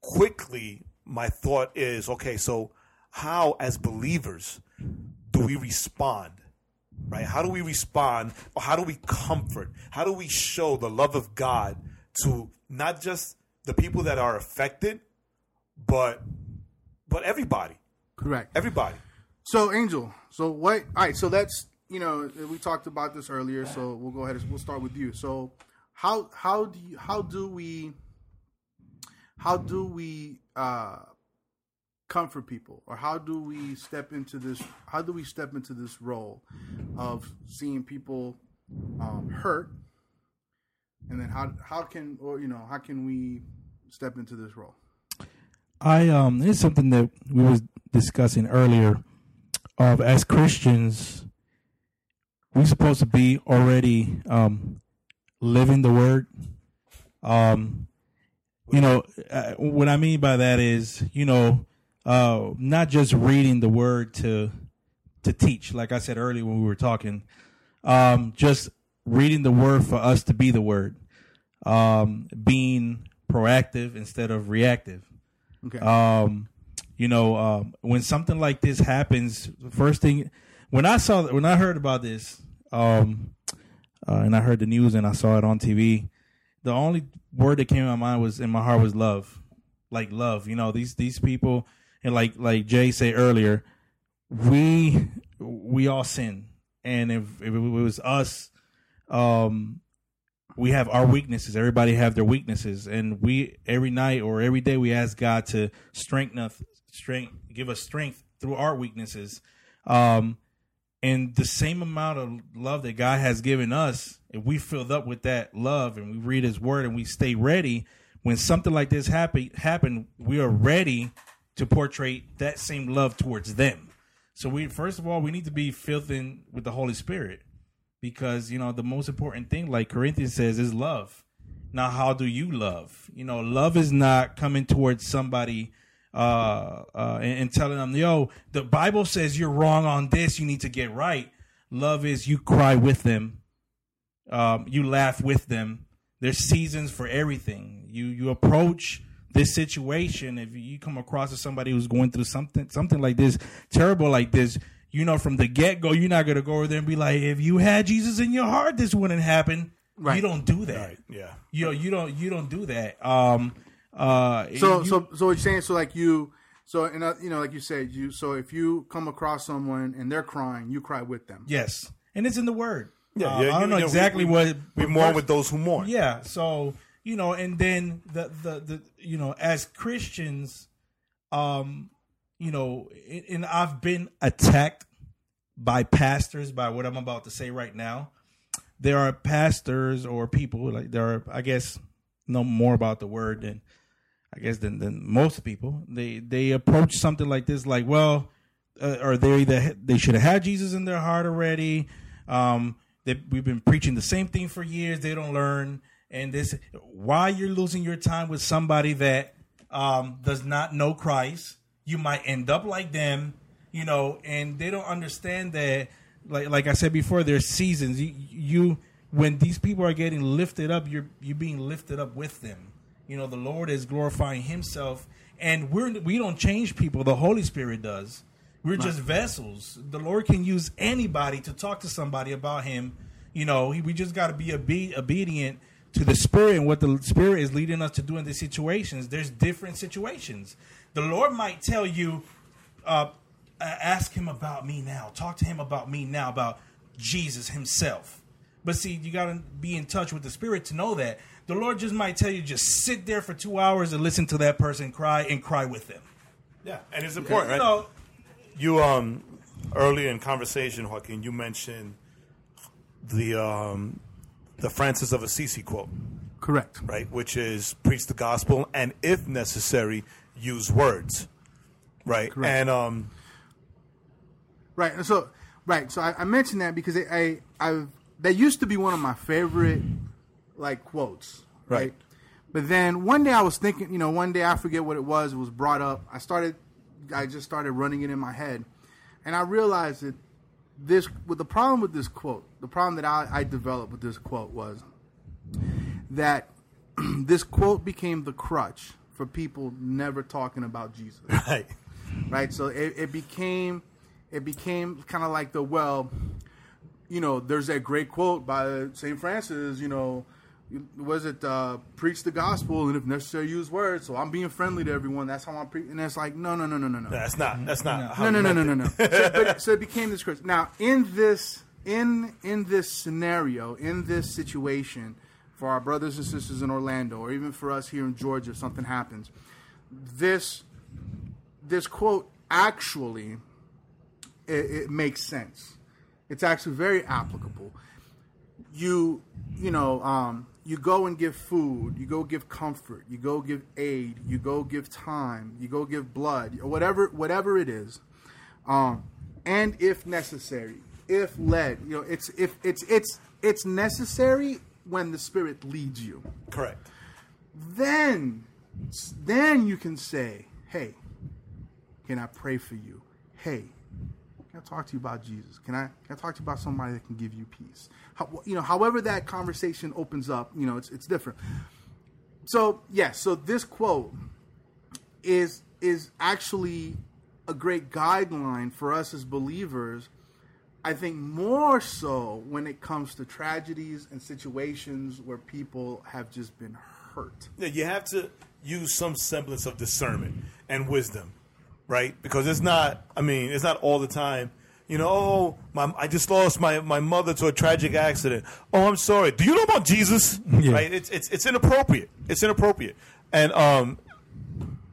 quickly, my thought is, okay, so how, as believers, do we respond, right? How do we respond, or how do we comfort? How do we show the love of God to not just the people that are affected, but everybody? Correct. Everybody. So, Angel, all right, so that's, you know, we talked about this earlier, so we'll go ahead and we'll start with you. So how do we comfort people, or how do we step into this? How do we step into this role of seeing people hurt, and then how can we step into this role? It's something that we were discussing earlier. Of as Christians, we're supposed to be already living the word. What I mean by that is, not just reading the word to teach. Like I said earlier when we were talking, just reading the word for us to be the word, being proactive instead of reactive. Okay. When something like this happens, the first thing when I heard about this, and I heard the news and I saw it on TV, the only word that came to my mind was in my heart was love, like love. These people, and like Jay said earlier, we all sin, and if it was us, we have our weaknesses. Everybody have their weaknesses, and we every night or every day we ask God to give us strength through our weaknesses. And the same amount of love that God has given us, if we filled up with that love and we read his word and we stay ready, when something like this happen, we are ready to portray that same love towards them. So we need to be filled in with the Holy Spirit, because, the most important thing, like Corinthians says, is love. Now, how do you love? Love is not coming towards somebody and telling them, the Bible says you're wrong on this, you need to get right. Love is you cry with them, you laugh with them. There's seasons for everything. You approach this situation. If you come across as somebody who's going through something like this, terrible like this, from the get-go, you're not going to go over there and be like, if you had Jesus in your heart, this wouldn't happen. Right. You don't do that. Right. Yeah. You don't do that. So it's saying, if you come across someone and they're crying, you cry with them. Yes. And it's in the word. Yeah. I don't know exactly what we mourn with those who mourn. Yeah. So, and then the as Christians, and I've been attacked by pastors by what I'm about to say right now. There are pastors or people know more about the word than most people. They approach something like this like, or they should have had Jesus in their heart already. We've been preaching the same thing for years. They don't learn, and this why you're losing your time with somebody that does not know Christ. You might end up like them, and they don't understand that. Like I said before, there's seasons. When these people are getting lifted up, you're being lifted up with them. The Lord is glorifying himself, and we don't change people. The Holy Spirit does. We're just vessels. The Lord can use anybody to talk to somebody about him. We just got to be obedient to the Spirit and what the Spirit is leading us to do in these situations. There's different situations. The Lord might tell you, ask him about me now. Talk to him about me now, about Jesus himself. But see, you got to be in touch with the Spirit to know that. The Lord just might tell you, just sit there for 2 hours and listen to that person cry and cry with them. Yeah, and it's important, right? You earlier in conversation, Joaquin, you mentioned the Francis of Assisi quote. Correct. Right, which is preach the gospel and, if necessary, use words. Right. Correct. And right. So I mentioned that because I've that used to be one of my favorite, quotes, right? But then one day I was thinking, I forget what it was brought up. I just started running it in my head, and I realized that the problem that I developed with this quote was that this quote became the crutch for people never talking about Jesus. Right. Right. So it became kind of like there's that great quote by St. Francis, preach the gospel and if necessary use words. So I'm being friendly to everyone. That's how I'm preaching. And it's like, no. That's not. No. So it became this curse. Now in this scenario, in this situation, for our brothers and sisters in Orlando, or even for us here in Georgia, if something happens, this this quote actually, it makes sense. It's actually very applicable. You go and give food, you go give comfort, you go give aid, you go give time, you go give blood, or whatever it is. And if necessary, if led, it's necessary when the Spirit leads you. Correct. Then you can say, hey, can I pray for you? Hey, can I talk to you about Jesus? Can I talk to you about somebody that can give you peace? However that conversation opens up, it's different. So so this quote is actually a great guideline for us as believers. I think more so when it comes to tragedies and situations where people have just been hurt. Yeah, you have to use some semblance of discernment and wisdom. Right, because it's not all the time. I just lost my mother to a tragic accident. Oh, I'm sorry. Do you know about Jesus? Yeah. Right, it's inappropriate. It's inappropriate. And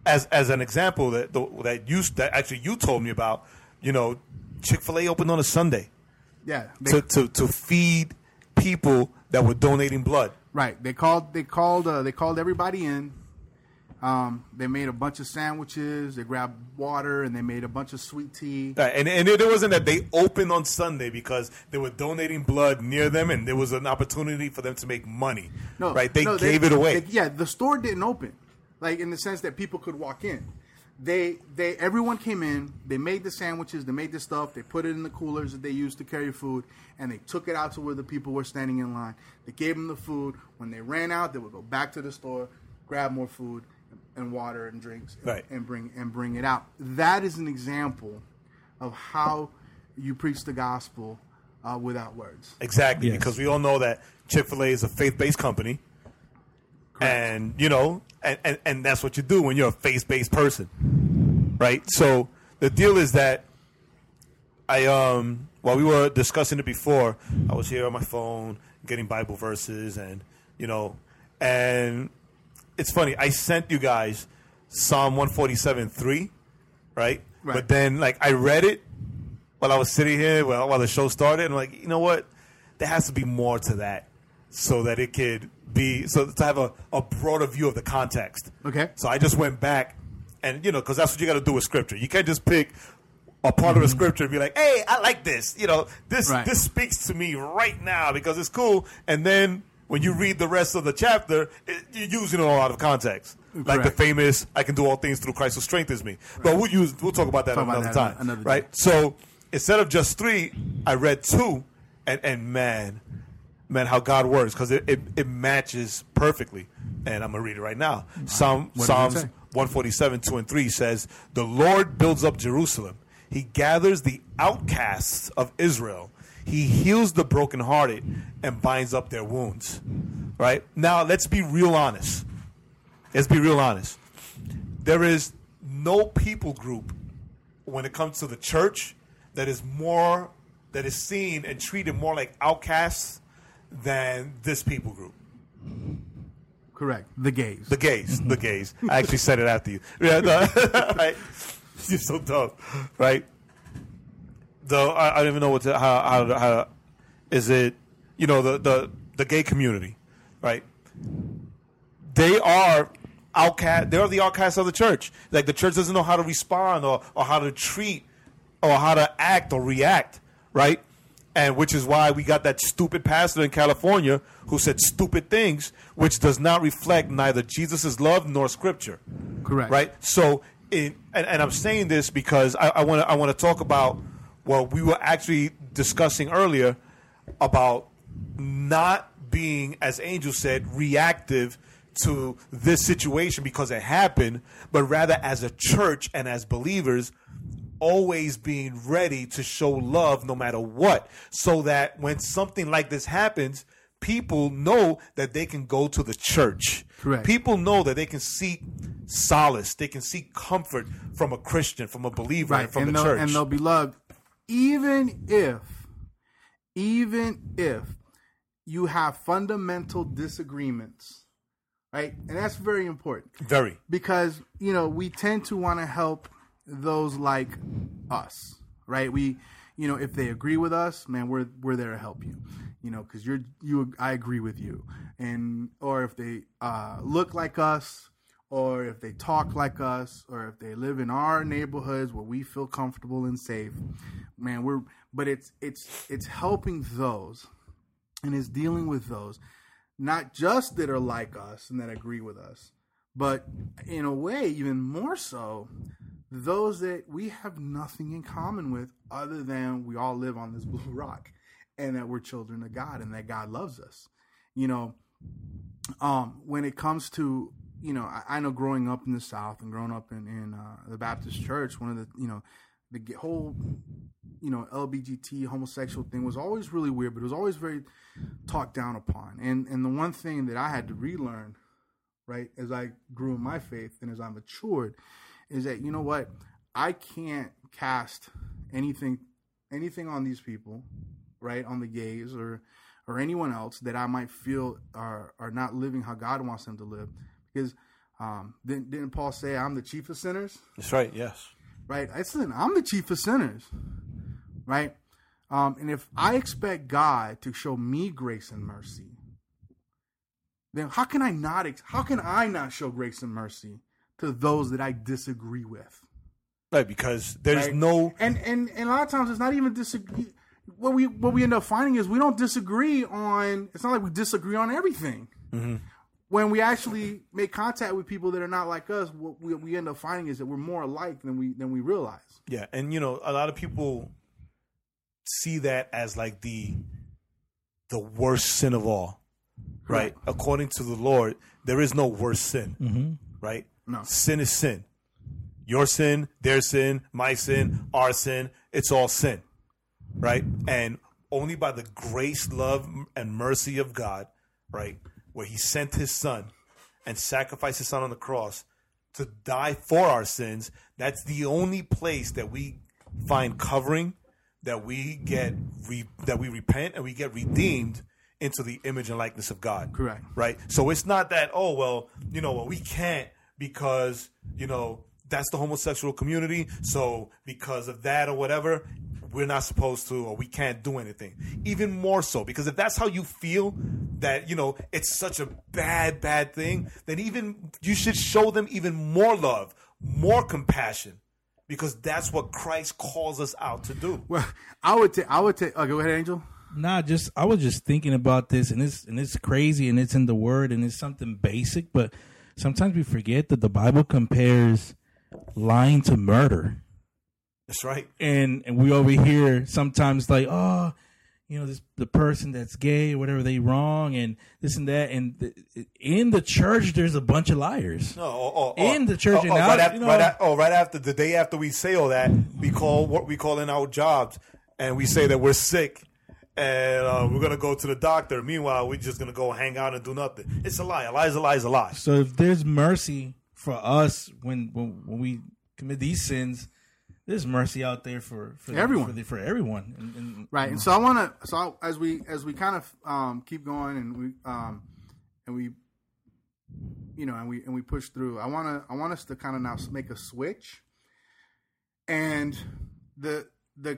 as an example that you told me about, Chick-fil-A opened on a Sunday. Yeah. To feed people that were donating blood. Right. They called everybody in. They made a bunch of sandwiches. They grabbed water and they made a bunch of sweet tea. Right, and it wasn't that they opened on Sunday because they were donating blood near them and there was an opportunity for them to make money. No, right? They gave it away. The store didn't open, in the sense that people could walk in. Everyone came in. They made the sandwiches. They made the stuff. They put it in the coolers that they used to carry food, and they took it out to where the people were standing in line. They gave them the food. When they ran out, they would go back to the store, grab more food and water and drinks, right, and bring it out. That is an example of how you preach the gospel without words. Exactly, yes. Because we all know that Chick-fil-A is a faith-based company. Correct. And and that's what you do when you're a faith-based person, right? So the deal is that I while we were discussing it before, I was here on my phone getting Bible verses and it's funny. I sent you guys Psalm 147:3, right? But then, I read it while I was sitting here while the show started. And I'm like, you know what? There has to be more to that, so that it could be to have a broader view of the context. Okay. So I just went back, and because that's what you got to do with scripture. You can't just pick a part of a scripture and be like, "Hey, I like this." This speaks to me right now because it's cool, and then when you read the rest of the chapter, you're using it all out of context. Correct. Like the famous, I can do all things through Christ who strengthens me. Right. But we'll talk about that another time. Another day. So instead of just 3, I read 2. And man, how God works. Because it matches perfectly. And I'm going to read it right now. Right. Psalms 147:2-3 says, "The Lord builds up Jerusalem. He gathers the outcasts of Israel. He heals the brokenhearted and binds up their wounds." Right? Now, let's be real honest. There is no people group when it comes to the church that is seen and treated more like outcasts than this people group. Correct. The gays. Mm-hmm. The gays. I actually said it after you. Yeah, no. Right? You're so dumb. Right? Though I don't even know what to, how is it, the gay community, right? They are the outcasts of the church. Like the church doesn't know how to respond or how to treat or how to act or react, right? And which is why we got that stupid pastor in California who said stupid things, which does not reflect neither Jesus' love nor scripture. Correct. Right? So and I'm saying this because I wanna talk about what we were actually discussing earlier about not being, as Angel said, reactive to this situation because it happened, but rather as a church and as believers, always being ready to show love no matter what, so that when something like this happens, people know that they can go to the church. Correct. People know that they can seek solace, they can seek comfort from a Christian, from a believer, right, and from the church. And they'll be loved. Even if you have fundamental disagreements, right? And that's very important. Very. Because, we tend to want to help those like us, right? We, you know, if they agree with us, man, we're there to help you, you know, because I agree with you. And or if they look like us, or if they talk like us, or if they live in our neighborhoods where we feel comfortable and safe, man, but it's helping those, and it's dealing with those, not just that are like us and that agree with us, but in a way, even more so, those that we have nothing in common with other than we all live on this blue rock and that we're children of God and that God loves us. You know, when it comes to, you know, I know growing up in the South and growing up in the Baptist church, one of the, you know, the whole, you know, LGBT homosexual thing was always really weird, but it was always very talked down upon. And the one thing that I had to relearn, right, as I grew in my faith and as I matured, is that, you know what, I can't cast anything on these people, right, on the gays or anyone else that I might feel are not living how God wants them to live. Because didn't Paul say, I'm the chief of sinners? That's right, yes. Right? Listen, I'm the chief of sinners, right? And if I expect God to show me grace and mercy, then how can I not show grace and mercy to those that I disagree with? Right, because there's no... And a lot of times it's not even disagree. What we end up finding is we don't disagree on... It's not like we disagree on everything. Mm-hmm. When we actually make contact with people that are not like us, what we end up finding is that we're more alike than we realize. Yeah, and you know, a lot of people see that as like the worst sin of all, right? Correct. According to the Lord, there is no worse sin, mm-hmm. right? No, sin is sin. Your sin, their sin, my sin, our sin. It's all sin, right? And only by the grace, love, and mercy of God, right? Where he sent his son and sacrificed his son on the cross to die for our sins. That's the only place that we find covering, that we get that we repent and we get redeemed into the image and likeness of God. Correct. Right. So it's not that, oh, well, you know what, we can't because, you know, that's the homosexual community. So because of that or whatever, we're not supposed to, or we can't do anything. Even more so, because if that's how you feel, that, you know, it's such a bad thing, then even you should show them even more love, more compassion, because that's what Christ calls us out to do. Well, I would take. Oh, go ahead, Angel. Nah, I was just thinking about this, and it's crazy, and it's in the Word, and it's something basic, but sometimes we forget that the Bible compares lying to murder. That's right. And we over here sometimes like, oh, you know, the person that's gay or whatever, they wrong and this and that. And in the church, there's a bunch of liars. No, in the church. Right after the day after we say all that, we call what we call in our jobs, and we say that we're sick and we're going to go to the doctor. Meanwhile, we're just going to go hang out and do nothing. It's a lie. A lie is a lie is a lie. So if there's mercy for us when we commit these sins, there's mercy out there for everyone, for everyone, and right? And so I want to. So as we kind of keep going, and we, you know, and we push through. I want us to kind of now make a switch. And the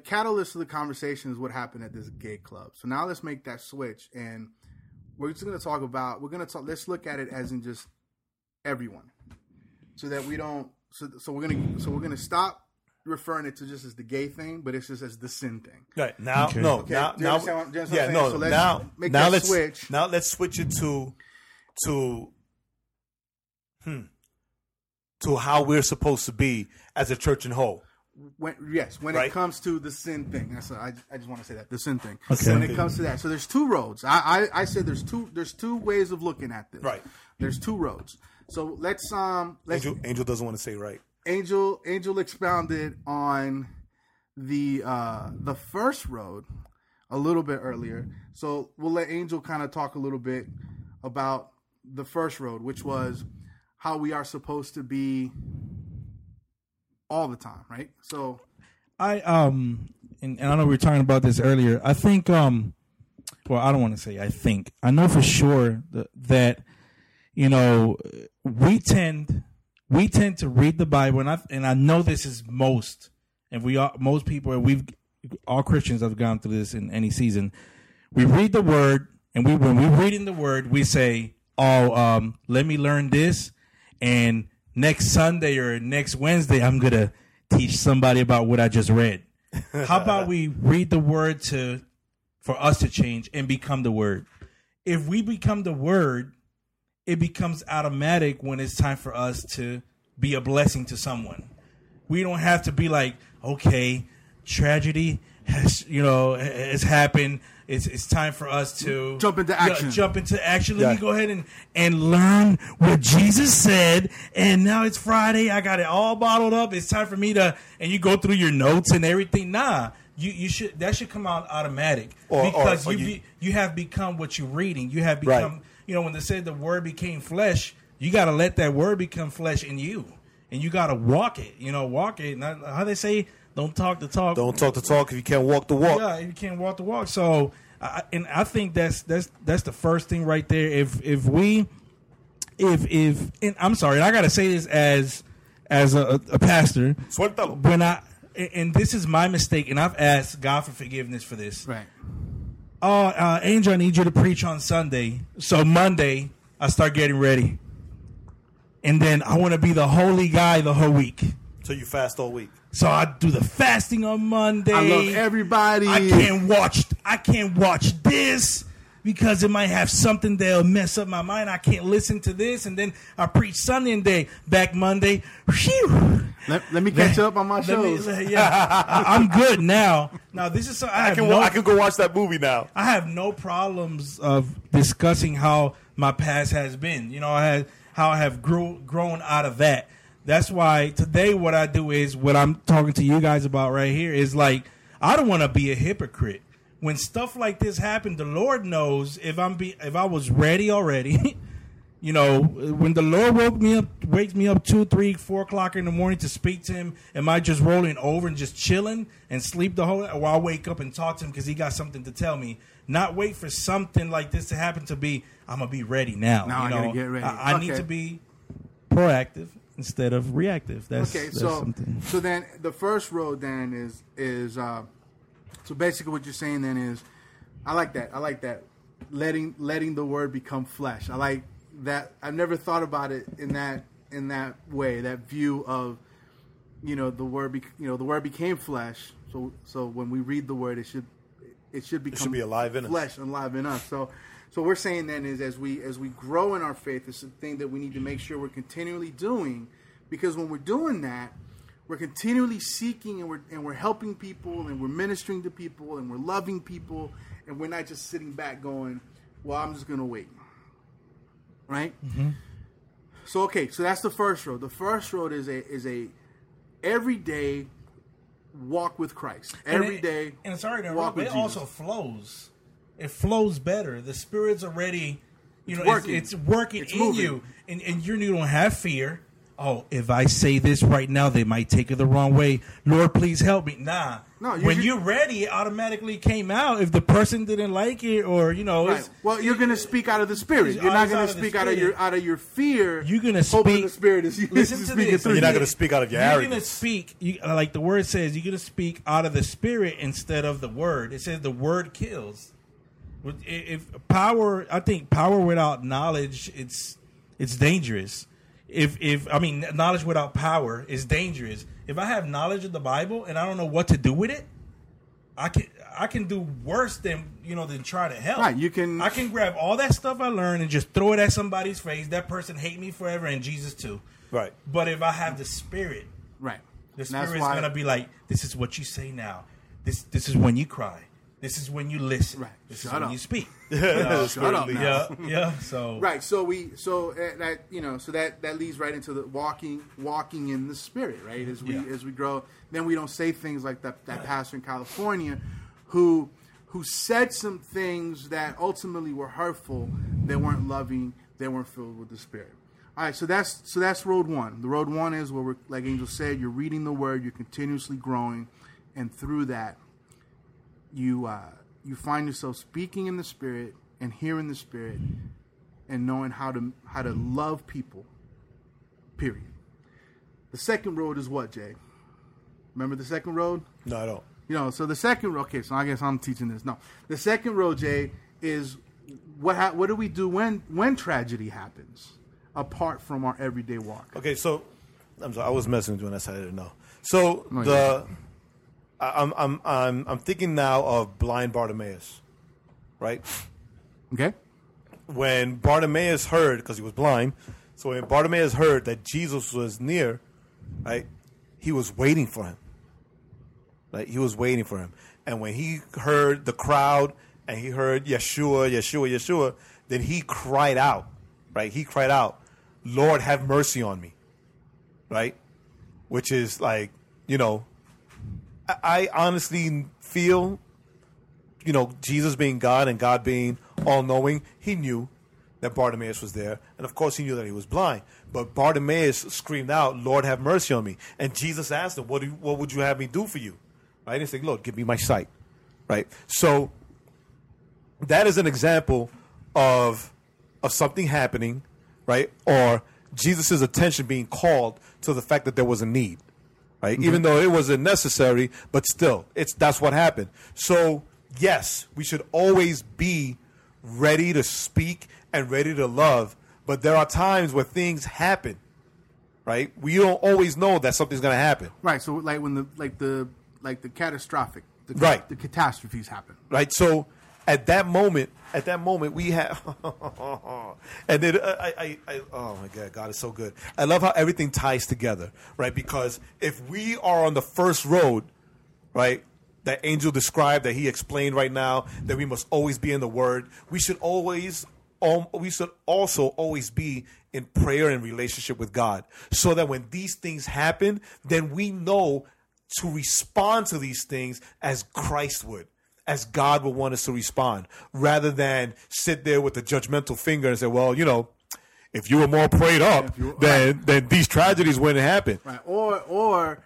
catalyst of the conversation is what happened at this gay club. So now let's make that switch, and we're just going to talk about. Let's look at it as in just everyone, so that we don't. So we're gonna stop referring it to just as the gay thing, but it's just as the sin thing. Right. Now, okay. No. Okay. Now let's switch. Now let's switch it to how we're supposed to be as a church and whole. When it comes to the sin thing. I just want to say that. The sin thing. Okay. When it comes to that. So there's two roads. I said there's two ways of looking at this. Right. There's two roads. So let's Angel doesn't want to say right. Angel expounded on the first road a little bit earlier, so we'll let Angel kind of talk a little bit about the first road, which was how we are supposed to be all the time, right? So, I and I know we were talking about this earlier. I think I don't want to say I think. I know for sure that you know we tend. we tend to read the Bible, and I know this is most, and we are most people, and we've all Christians have gone through this in any season. We read the Word, and when we're reading the Word, we say, "Oh, let me learn this, and next Sunday or next Wednesday, I'm gonna teach somebody about what I just read." How about we read the Word for us to change and become the Word? If we become the Word, it becomes automatic when it's time for us to be a blessing to someone. We don't have to be like, okay, tragedy has happened. It's time for us to jump into action. Let me go ahead and learn what Jesus said. And now it's Friday. I got it all bottled up. It's time for me to. And you go through your notes and everything. Nah, that should come out automatic because you have become what you're reading. You have become. Right. You know, when they said the Word became flesh, you got to let that Word become flesh in you, and you got to walk it. You know, walk it. Not, how they say, don't talk the talk. Don't talk the talk if you can't walk the walk. Yeah, if you can't walk the walk. So, I think that's the first thing right there. I got to say this as a pastor. Suéltalo. And this is my mistake, and I've asked God for forgiveness for this. Right. Angel, I need you to preach on Sunday. So Monday, I start getting ready. And then I want to be the holy guy the whole week. So you fast all week. So I do the fasting on Monday. I love everybody. I can't watch this because it might have something that'll mess up my mind. I can't listen to this. And then I preach Sunday and day. Back Monday. Whew. Let me catch up on my shows. I'm good now. Now this is I can go watch that movie now. I have no problems of discussing how my past has been. You know, I have grown out of that. That's why today what I do is what I'm talking to you guys about right here is like I don't want to be a hypocrite. When stuff like this happened, the Lord knows if I was ready already. You know, when the Lord wakes me up 2, 3, 4 o'clock in the morning to speak to him, am I just rolling over and just chilling and sleep the whole night? Or I'll wake up and talk to him because he got something to tell me. Not wait for something like this to happen to be, I'm going to be ready now. Now I got to get ready. I need to be proactive instead of reactive. So then the first road then is so basically what you're saying then is, I like that. Letting the word become flesh. I like that. I've never thought about it in that way, that view of, you know, the word became flesh. So when we read the word, it should be alive in flesh, alive in us. So we're saying then is as we grow in our faith, it's a thing that we need to make sure we're continually doing, because when we're doing that, we're continually seeking and we're helping people and we're ministering to people and we're loving people, and we're not just sitting back going, well, I'm just gonna wait. Right? Mm-hmm. So that's the first road. The first road is a everyday walk with Christ. It also flows. It flows better. The Spirit's already, it's working in you, and you don't have fear. Oh, if I say this right now, they might take it the wrong way. Lord, please help me. Nah. No, when you're ready, it automatically came out. If the person didn't like it, or right. You're going to speak out of the Spirit. You're not going to speak out of your fear. You're going to speak. Hoping the Spirit is speaking through. You're not going to speak out of your arrogance. You're going to speak, like the Word says, you're going to speak out of the Spirit instead of the Word. It says the Word kills. I think power without knowledge, it's dangerous. If knowledge without power is dangerous. If I have knowledge of the Bible and I don't know what to do with it, I can do worse than try to help. Right, I can grab all that stuff I learned and just throw it at somebody's face. That person hate me forever and Jesus too. Right. But if I have the Spirit, right, the Spirit's gonna be like, this is what you say now. This is when you cry. This is when you listen. Right. This is when you speak. Shut up. Now. Yeah. So right. So that leads right into the walking in the Spirit. Right. As we grow, then we don't say things like that pastor in California, who said some things that ultimately were hurtful. They weren't loving. They weren't filled with the Spirit. All right. So that's road one. The road one is where we're, like Angel said, you're reading the Word, you're continuously growing, and through that, you find yourself speaking in the Spirit and hearing the Spirit and knowing how to love people, period. The second road is what, Jay? Remember the second road? No, I don't. You know, so the second road. Okay, so I guess I'm teaching this. No, the second road, Jay, is what do we do when tragedy happens, apart from our everyday walk? Okay, so I'm sorry, I was messing with you when I said I didn't know. So I'm thinking now of blind Bartimaeus, right? Okay. When Bartimaeus heard, because he was blind, so when Bartimaeus heard that Jesus was near, right, he was waiting for him. Like, he was waiting for him. And when he heard the crowd and he heard Yeshua, Yeshua, Yeshua, then he cried out, right? He cried out, Lord, have mercy on me, right? Which is like, you know, I honestly feel, you know, Jesus being God and God being all-knowing, he knew that Bartimaeus was there. And, of course, he knew that he was blind. But Bartimaeus screamed out, Lord, have mercy on me. And Jesus asked him, what would you have me do for you? Right? He said, Lord, give me my sight. Right? So that is an example of something happening, right? Or Jesus' attention being called to the fact that there was a need. Right? Mm-hmm. Even though it wasn't necessary, but still, that's what happened. So, yes, we should always be ready to speak and ready to love, but there are times where things happen, right? We don't always know that something's going to happen, right? So, like when the catastrophes happen, right? So, at that moment, we have, and then oh my God, God is so good. I love how everything ties together, right? Because if we are on the first road, right, that Angel described, that he explained right now, that we must always be in the Word. We should also always be in prayer and relationship with God, so that when these things happen, then we know to respond to these things as Christ would, as God would want us to respond, rather than sit there with the judgmental finger and say, well, you know, if you were more prayed up, then these tragedies wouldn't happen. Right. Or,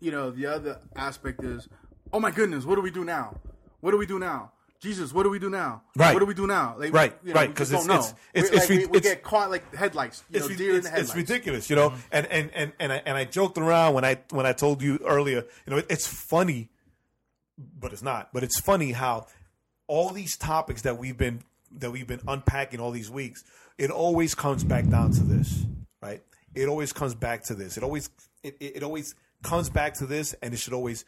you know, the other aspect is, oh my goodness, what do we do now? What do we do now? Jesus, what do we do now? Right. What do we do now? Like, right, you know, right. Because we get caught like headlights. You know, deer in the headlights. It's ridiculous, you know. Mm-hmm. And I joked around when I told you earlier. You know, it's funny, but it's not. But it's funny how all these topics that we've been unpacking all these weeks, it always comes back down to this, right? It always comes back to this. It always comes back to this, and it should always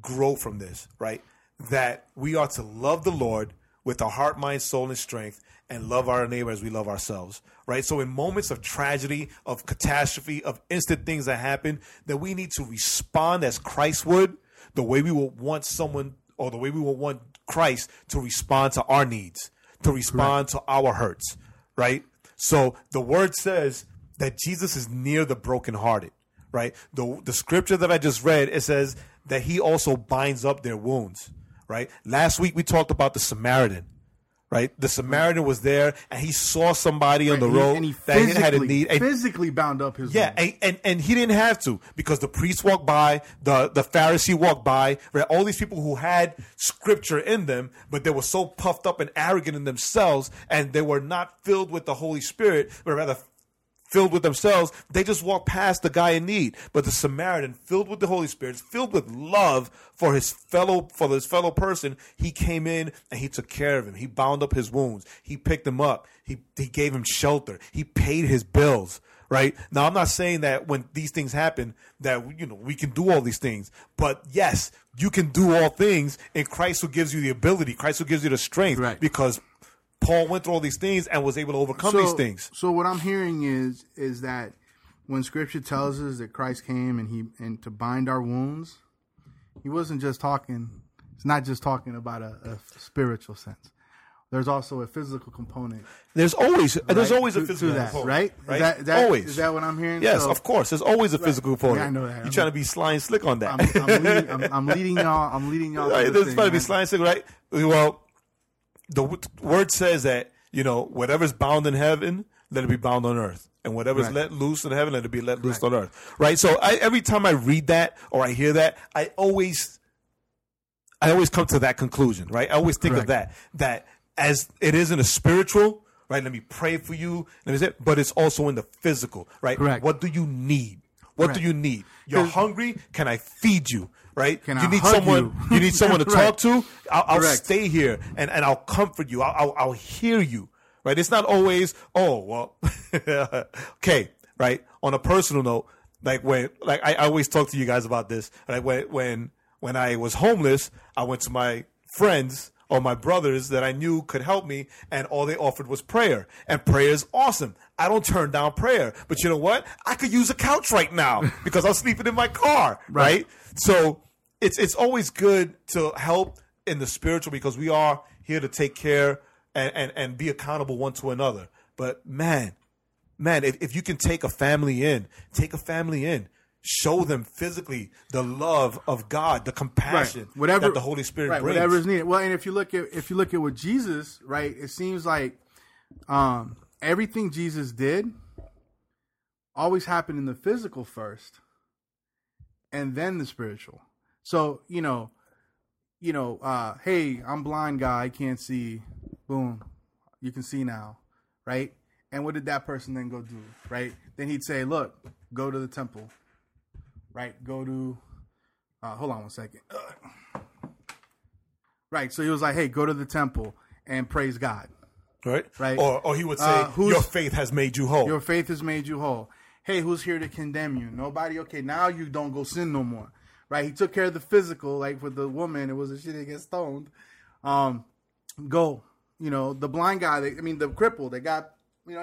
grow from this, right? That we are to love the Lord with our heart, mind, soul, and strength, and love our neighbor as we love ourselves, right? So in moments of tragedy, of catastrophe, of instant things that happen, that we need to respond as Christ would, the way we will want someone, or the way we will want Christ to respond to our needs, to respond to our hurts, right? So the Word says that Jesus is near the brokenhearted, right? The scripture that I just read, it says that he also binds up their wounds. Right. Last week we talked about the Samaritan. Right. The Samaritan was there and he saw somebody on the road that he had a need. And physically bound up his wounds. And he didn't have to, because the priest walked by, the Pharisee walked by, right? All these people who had scripture in them, but they were so puffed up and arrogant in themselves, and they were not filled with the Holy Spirit, but rather filled with themselves, they just walk past the guy in need. But the Samaritan, filled with the Holy Spirit, filled with love for his fellow person, he came in and he took care of him. He bound up his wounds. He picked him up. He gave him shelter. He paid his bills. Right? Now, I'm not saying that when these things happen that, you know, we can do all these things. But yes, you can do all things in Christ who gives you the ability, Christ who gives you the strength. Right. Because Paul went through all these things and was able to overcome these things. So what I'm hearing is that when Scripture tells us that Christ came and to bind our wounds, he wasn't just talking. It's not just talking about a spiritual sense. There's also a physical component. There's always a physical component, right? Always. Is that what I'm hearing? Yes, so, of course. There's always a physical component. Yeah, I know that. You're trying to be sly and slick on that. I'm leading y'all. Right, this is about to be sly and slick, right? Well, the word says that, you know, whatever's bound in heaven, let it be bound on earth. And whatever's let loose in heaven, let it be let loose on earth. Right? So every time I read that or I hear that, I always come to that conclusion, right? I always think of that as it is in a spiritual, right? Let me pray for you. Let me say, but it's also in the physical, right? Correct. What do you need? What do you need? You're hungry? Can I feed you? Right? Can you you? You need someone to talk to? I'll stay here and I'll comfort you. I'll hear you. Right? It's not always, oh, well, okay. Right? On a personal note, like when, like I always talk to you guys about this. Like when I was homeless, I went to my friends or my brothers that I knew could help me, and all they offered was prayer. And prayer is awesome. I don't turn down prayer. But you know what? I could use a couch right now because I'm sleeping in my car, right? So it's always good to help in the spiritual because we are here to take care and be accountable one to another. But man, if you can take a family in, show them physically the love of God, the compassion that the Holy Spirit brings. Whatever is needed. Well, and if you look at what Jesus, right, it seems like everything Jesus did always happened in the physical first, and then the spiritual. So hey, I'm blind guy, I can't see. Boom, you can see now, right? And what did that person then go do, right? Then he'd say, look, go to the temple. Right, go to, hold on one second. Right, so he was like, hey, go to the temple and praise God. Right. Or he would say, your faith has made you whole. Your faith has made you whole. Hey, who's here to condemn you? Nobody? Okay, now you don't go sin no more. Right, he took care of the physical, like with the woman, it was a she didn't get stoned. Go, the blind guy, the cripple, they got,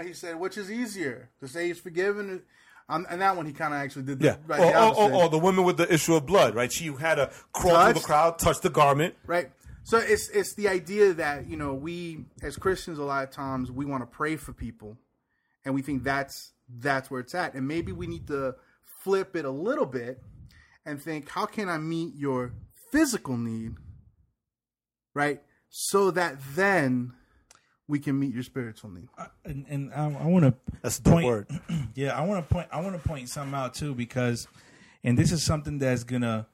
he said, which is easier, to say he's forgiven? And that one he kind of actually did. Or the woman with the issue of blood, right? She had to crawl through the crowd, touch the garment. Right. So it's the idea that, we as Christians a lot of times we want to pray for people and we think that's where it's at. And maybe we need to flip it a little bit and think, how can I meet your physical need? Right. So that then we can meet your spiritual need. And I want to that's the word. Yeah, I want to point something out too, because, and this is something that's gonna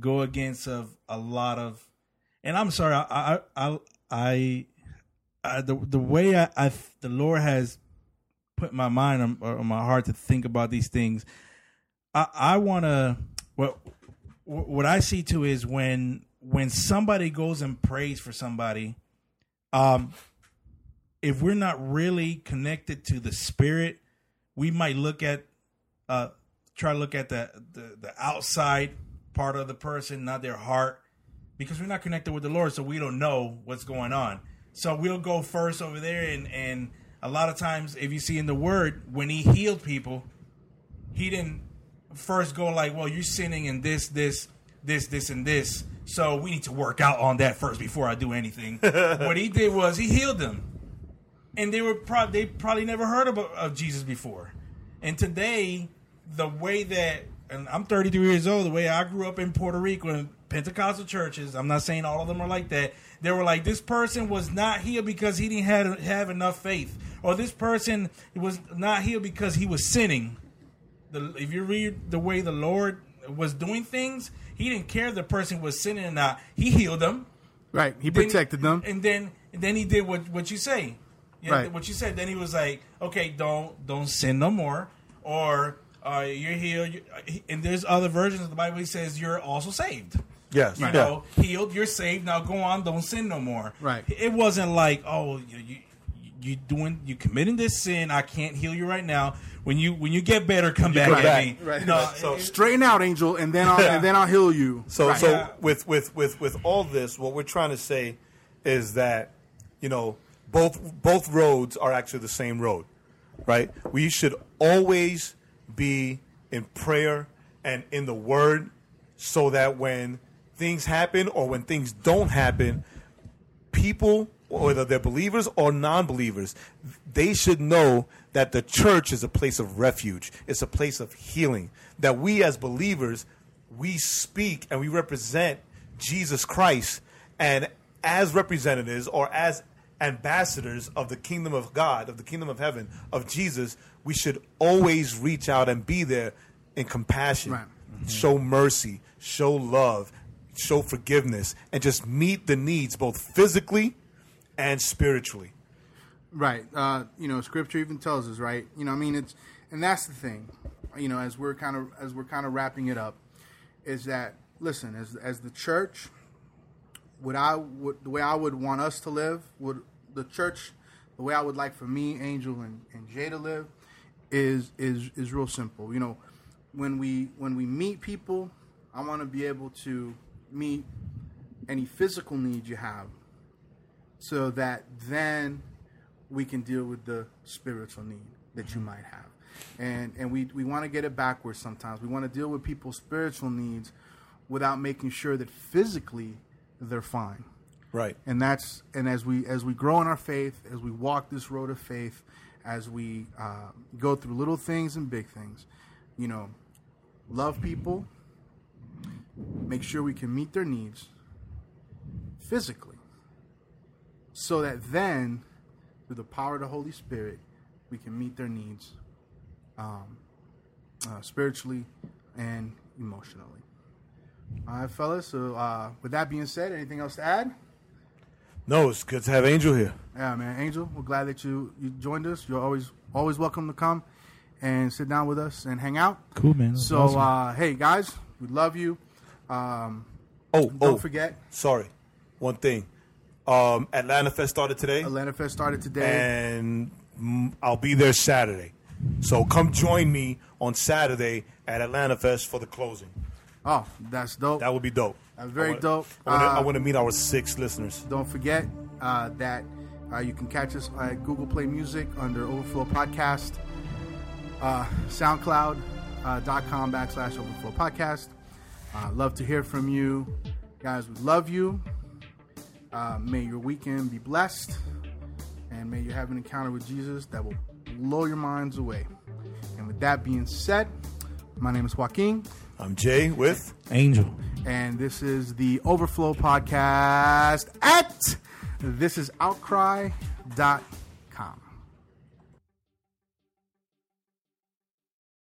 go against of a lot of, and I'm sorry, the way I the Lord has put my mind on my heart to think about these things. I want to what I see too is when somebody goes and prays for somebody, if we're not really connected to the spirit, we might try to look at the outside part of the person, not their heart, because we're not connected with the Lord. So we don't know what's going on. So we'll go first over there. And a lot of times, if you see in the word, when he healed people, he didn't first go like, well, you're sinning in this, and this. So we need to work out on that first before I do anything. What he did was he healed them. And they probably never heard of Jesus before. And today, the way that, and I'm 33 years old, the way I grew up in Puerto Rico in Pentecostal churches, I'm not saying all of them are like that. They were like, this person was not healed because he didn't have enough faith. Or this person was not healed because he was sinning. If you read the way the Lord was doing things, he didn't care if the person was sinning or not. He healed them. Right. He protected them. And then he did what you say. Yeah, right. What you said. Then he was like, "Okay, don't sin no more," or "You're healed." And there's other versions of the Bible. He says, "You're also saved." Yes, you know, healed. You're saved. Now go on. Don't sin no more. Right. It wasn't like, "Oh, you committing this sin. I can't heal you right now. When you get better, come back at me." Right. No, so straighten out, Angel, and then I'll heal you. So with all this, what we're trying to say is that both roads are actually the same road, right? We should always be in prayer and in the word so that when things happen or when things don't happen, people, whether they're believers or non-believers, they should know that the church is a place of refuge. It's a place of healing. That we as believers, we speak and we represent Jesus Christ. And as representatives or as ambassadors of the kingdom of God, of the kingdom of heaven, of Jesus, we should always reach out and be there in compassion, show mercy, show love, show forgiveness, and just meet the needs both physically and spiritually. Right. Scripture even tells us, right? It's, and that's the thing. you know, as we're kind of wrapping it up, is that, listen, as the church, the way I would want us to live, the way I would like for me, Angel, and Jay to live, is real simple. You know, when we meet people, I want to be able to meet any physical need you have, so that then we can deal with the spiritual need that you might have. And we want to get it backwards sometimes. We want to deal with people's spiritual needs without making sure that physically they're fine. Right. And as we grow in our faith, as we walk this road of faith, as we go through little things and big things, you know, love people, make sure we can meet their needs physically, so that then through the power of the Holy Spirit, we can meet their needs spiritually and emotionally. All right, fellas. So with that being said, anything else to add? No, it's good to have Angel here. Yeah, man. Angel, we're glad that you joined us. You're always welcome to come and sit down with us and hang out. Cool, man. That's so awesome. Hey, guys, we love you. Don't forget. Sorry. One thing. Atlanta Fest started today. And I'll be there Saturday. So come join me on Saturday at Atlanta Fest for the closing. Oh, that's dope. That would be dope. That's very dope. I want to meet our 6 listeners. Don't forget that you can catch us at Google Play Music under Overflow Podcast, SoundCloud.com/Overflow Podcast. Love to hear from you. Guys, we love you. May your weekend be blessed. And may you have an encounter with Jesus that will blow your minds away. And with that being said, my name is Joaquin. I'm Jay with Angel. And this is the Overflow Podcast at thisisoutcry.com.